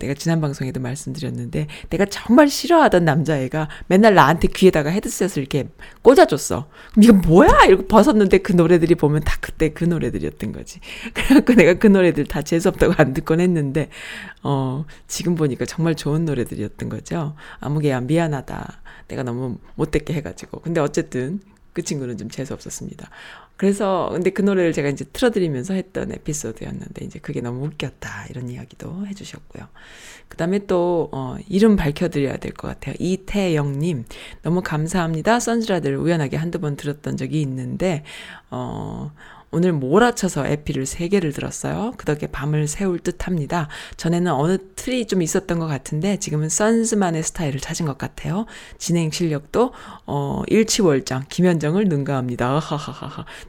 내가 지난 방송에도 말씀드렸는데 내가 정말 싫어하던 남자애가 맨날 나한테 귀에다가 헤드셋을 이렇게 꽂아줬어. 그럼 이거 뭐야? 이러고 벗었는데 그 노래들이 보면 다 그때 그 노래들이었던 거지. 그래갖고 내가 그 노래들 다 재수없다고 안 듣곤 했는데 지금 보니까 정말 좋은 노래들이었던 거죠. 아무개야 미안하다. 내가 너무 못됐게 해가지고. 근데 어쨌든 그 친구는 좀 재수없었습니다. 그래서 근데 그 노래를 제가 이제 틀어드리면서 했던 에피소드였는데 이제 그게 너무 웃겼다 이런 이야기도 해주셨고요. 그 다음에 또 이름 밝혀드려야 될 것 같아요. 이태영님 너무 감사합니다. 선즈라들 우연하게 한두 번 들었던 적이 있는데 오늘 몰아쳐서 에피를 3개를 들었어요. 그 덕에 밤을 새울 듯 합니다. 전에는 어느 틀이 좀 있었던 것 같은데 지금은 선즈만의 스타일을 찾은 것 같아요. 진행 실력도 일치월장 김현정을 능가합니다.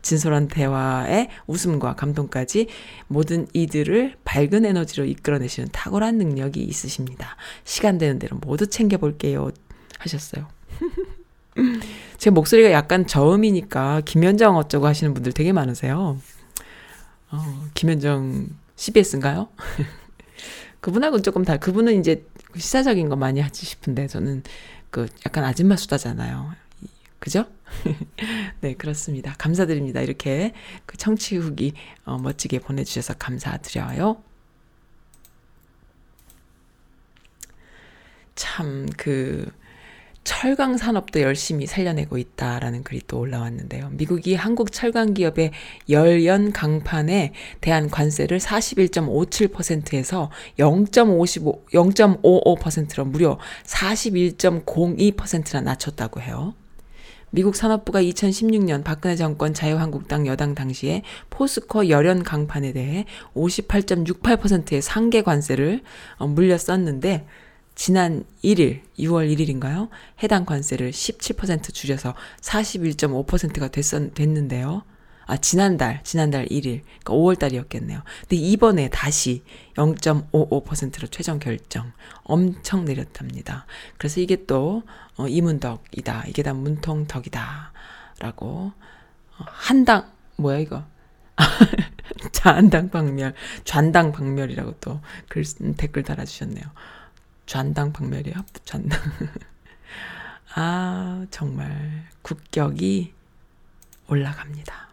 진솔한 대화에 웃음과 감동까지 모든 이들을 밝은 에너지로 이끌어내시는 탁월한 능력이 있으십니다. 시간 되는 대로 모두 챙겨볼게요 하셨어요. 제 목소리가 약간 저음이니까 김현정 어쩌고 하시는 분들 되게 많으세요. 김현정 CBS인가요? 그분하고는 조금 다, 그분은 이제 시사적인 거 많이 하지 싶은데 저는 그 약간 아줌마 수다잖아요. 그죠? 네, 그렇습니다. 감사드립니다. 이렇게 그 청취 후기 멋지게 보내주셔서 감사드려요. 참 철강 산업도 열심히 살려내고 있다라는 글이 또 올라왔는데요. 미국이 한국 철강 기업의 열연 강판에 대한 관세를 41.57%에서 0.55%로 무려 41.02%나 낮췄다고 해요. 미국 산업부가 2016년 박근혜 정권 자유한국당 여당 당시에 포스코 열연 강판에 대해 58.68%의 상계 관세를 물렸었는데 지난 1일, 6월 1일인가요? 해당 관세를 17% 줄여서 41.5%가 됐는데요. 지난달 1일, 그러니까 5월달이었겠네요. 근데 이번에 다시 0.55%로 최종 결정, 엄청 내렸답니다. 그래서 이게 또 이문덕이다, 이게 다 문통덕이다 라고 한당, 뭐야 이거? 좌한당 박멸, 좌한당 박멸이라고 또 댓글 달아주셨네요. 좌당 박멸이요? 좌당. 아, 정말 국격이 올라갑니다.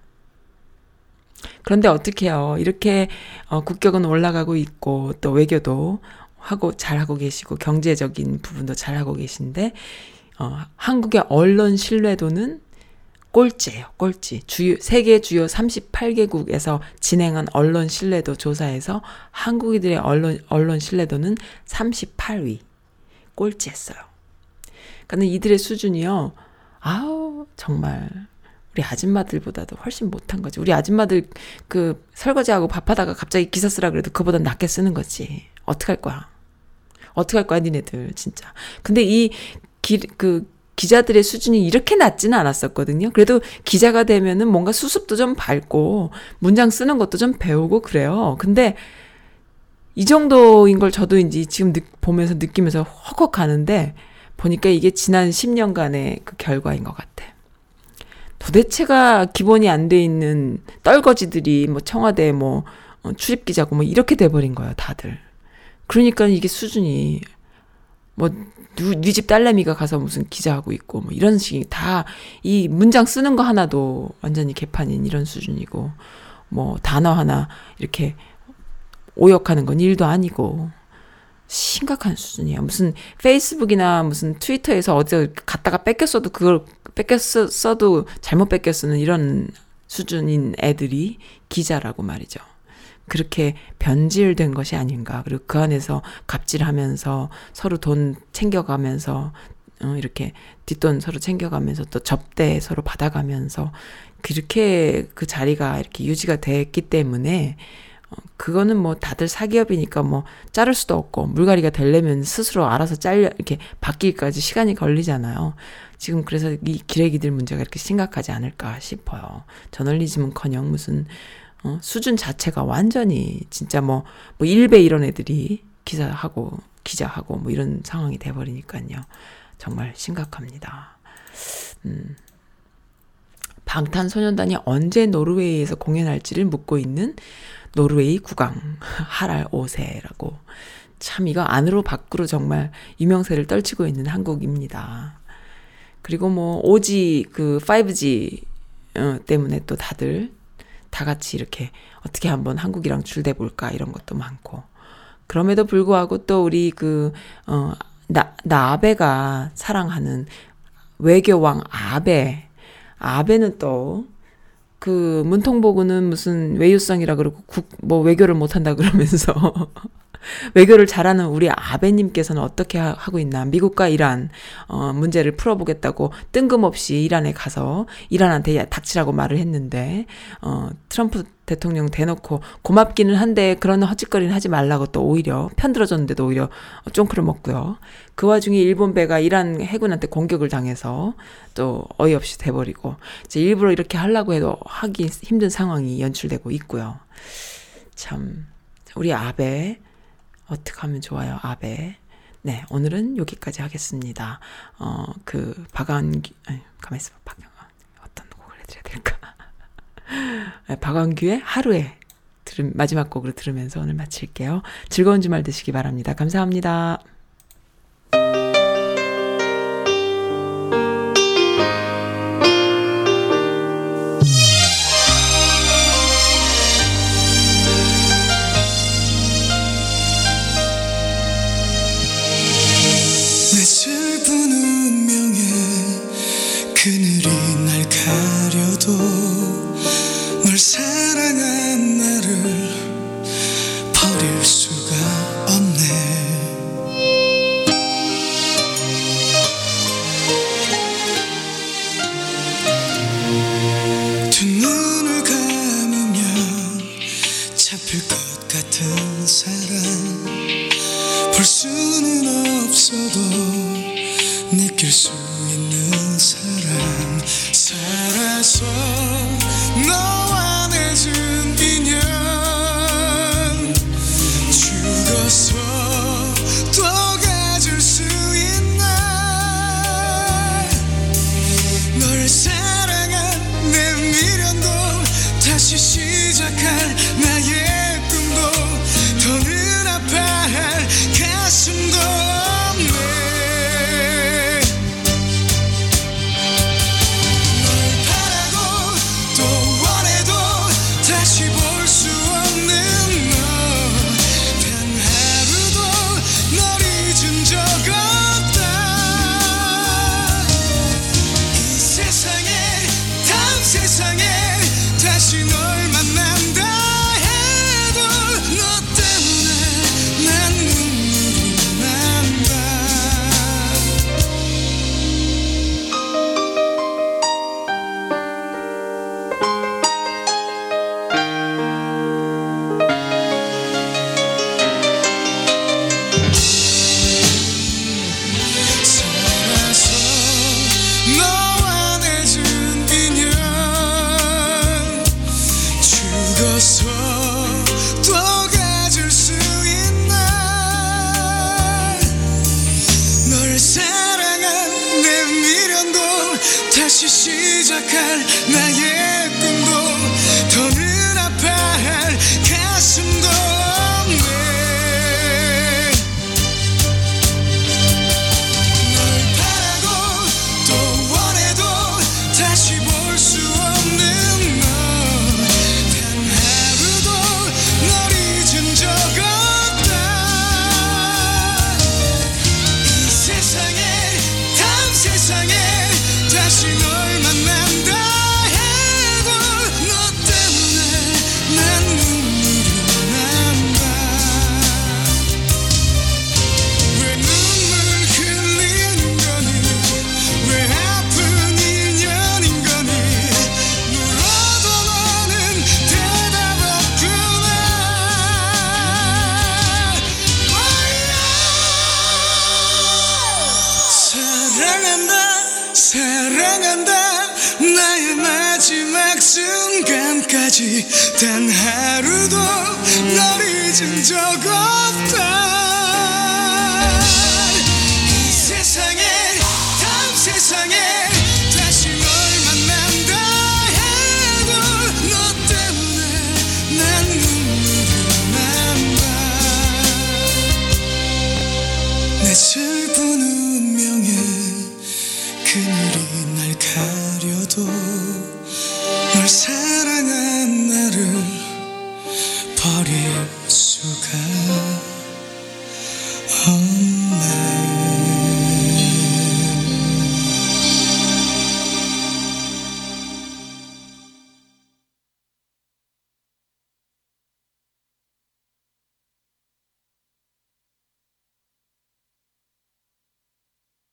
그런데 어떻게 해요? 이렇게 국격은 올라가고 있고 또 외교도 하고 잘하고 계시고 경제적인 부분도 잘하고 계신데 한국의 언론 신뢰도는 꼴찌예요. 꼴찌. 세계 주요 38개국에서 진행한 언론 신뢰도 조사에서 한국인들의 언론 신뢰도는 38위. 꼴찌했어요. 그러니까 이들의 수준이요. 아우 정말 우리 아줌마들보다도 훨씬 못한 거지. 우리 아줌마들 그 설거지하고 밥하다가 갑자기 기사 쓰라 그래도 그보다 낫게 쓰는 거지. 어떡할 거야. 어떡할 거야 니네들 진짜. 근데 이 기자들의 수준이 이렇게 낮지는 않았었거든요. 그래도 기자가 되면은 뭔가 수습도 좀 밟고 문장 쓰는 것도 좀 배우고 그래요. 근데 이 정도인 걸 저도 이제 지금 보면서 느끼면서 헉헉 가는데 보니까 이게 지난 10년간의 그 결과인 것 같아. 도대체가 기본이 안 돼 있는 떨거지들이 뭐 청와대 뭐 출입기자고 뭐 이렇게 돼버린 거예요, 다들. 그러니까 이게 수준이 뭐 네 집 딸내미가 가서 무슨 기자하고 있고 뭐 이런 식이 다 이 문장 쓰는 거 하나도 완전히 개판인 이런 수준이고 뭐 단어 하나 이렇게 오역하는 건 일도 아니고 심각한 수준이야. 무슨 페이스북이나 무슨 트위터에서 어디 갔다가 뺏겼어도 그걸 뺏겼어도 잘못 뺏겼으는 이런 수준인 애들이 기자라고 말이죠. 그렇게 변질된 것이 아닌가. 그리고 그 안에서 갑질하면서 서로 돈 챙겨가면서 이렇게 뒷돈 서로 챙겨가면서 또 접대 서로 받아가면서 그렇게 그 자리가 이렇게 유지가 됐기 때문에 그거는 뭐 다들 사기업이니까 뭐 자를 수도 없고 물갈이가 되려면 스스로 알아서 이렇게 바뀌기까지 시간이 걸리잖아요. 지금 그래서 이 기레기들 문제가 이렇게 심각하지 않을까 싶어요. 저널리즘은커녕 무슨 수준 자체가 완전히 진짜 뭐 1배 이런 애들이 기자하고 뭐 이런 상황이 돼버리니까요. 정말 심각합니다. 방탄소년단이 언제 노르웨이에서 공연할지를 묻고 있는 노르웨이 국왕 하랄 5세라고 참 이거 안으로 밖으로 정말 유명세를 떨치고 있는 한국입니다. 그리고 뭐 5G 그 5G 때문에 또 다들 다 같이 이렇게 어떻게 한번 한국이랑 줄대볼까 이런 것도 많고 그럼에도 불구하고 또 우리 그 나 아베가 사랑하는 외교왕 아베는 또 그 문통보고는 무슨 외유성이라 그러고 외교를 못한다 그러면서 외교를 잘하는 우리 아베님께서는 어떻게 하고 있나. 미국과 이란 문제를 풀어보겠다고 뜬금없이 이란에 가서 이란한테 닥치라고 말을 했는데 트럼프 대통령 대놓고 고맙기는 한데 그런 허짓거리는 하지 말라고 또 오히려 편들어줬는데도 오히려 쫑크를 먹고요. 그 와중에 일본 배가 이란 해군한테 공격을 당해서 또 어이없이 돼버리고 이제 일부러 이렇게 하려고 해도 하기 힘든 상황이 연출되고 있고요. 참 우리 아베 어떻게 하면 좋아요, 아베. 네, 오늘은 여기까지 하겠습니다. 박영아, 어떤 곡을 해드려야 될까? 박완규의 하루에 마지막 곡으로 들으면서 오늘 마칠게요. 즐거운 주말 되시기 바랍니다. 감사합니다. 나의 꿈도 더 눈 아파할 가슴도 다시 시작할 나의 꿈도 더는 아파할 가슴도 없네. 널 바라고 또 원해도 다시 볼 수 없는 너, 단 하루도 널 잊은 적 없다. 이 세상에 단 세상에 다시 널 만난다 해도 너 때문에 난 눈물이 난다. 왜 눈물 흘린 거니, 왜 아픈 인연인 거니, 물어도 너는 대답 없구나. 사랑한다 사랑한다 나의 마지막 순간까지 단 하루도 널 잊은 적 없다. 이 세상에 다음 세상에 다시 널 만난다 해도 너 때문에 난 눈물이 난다. 내 슬픈 운명에 그늘이 날 가려도 널 사랑한 나를 버릴 수가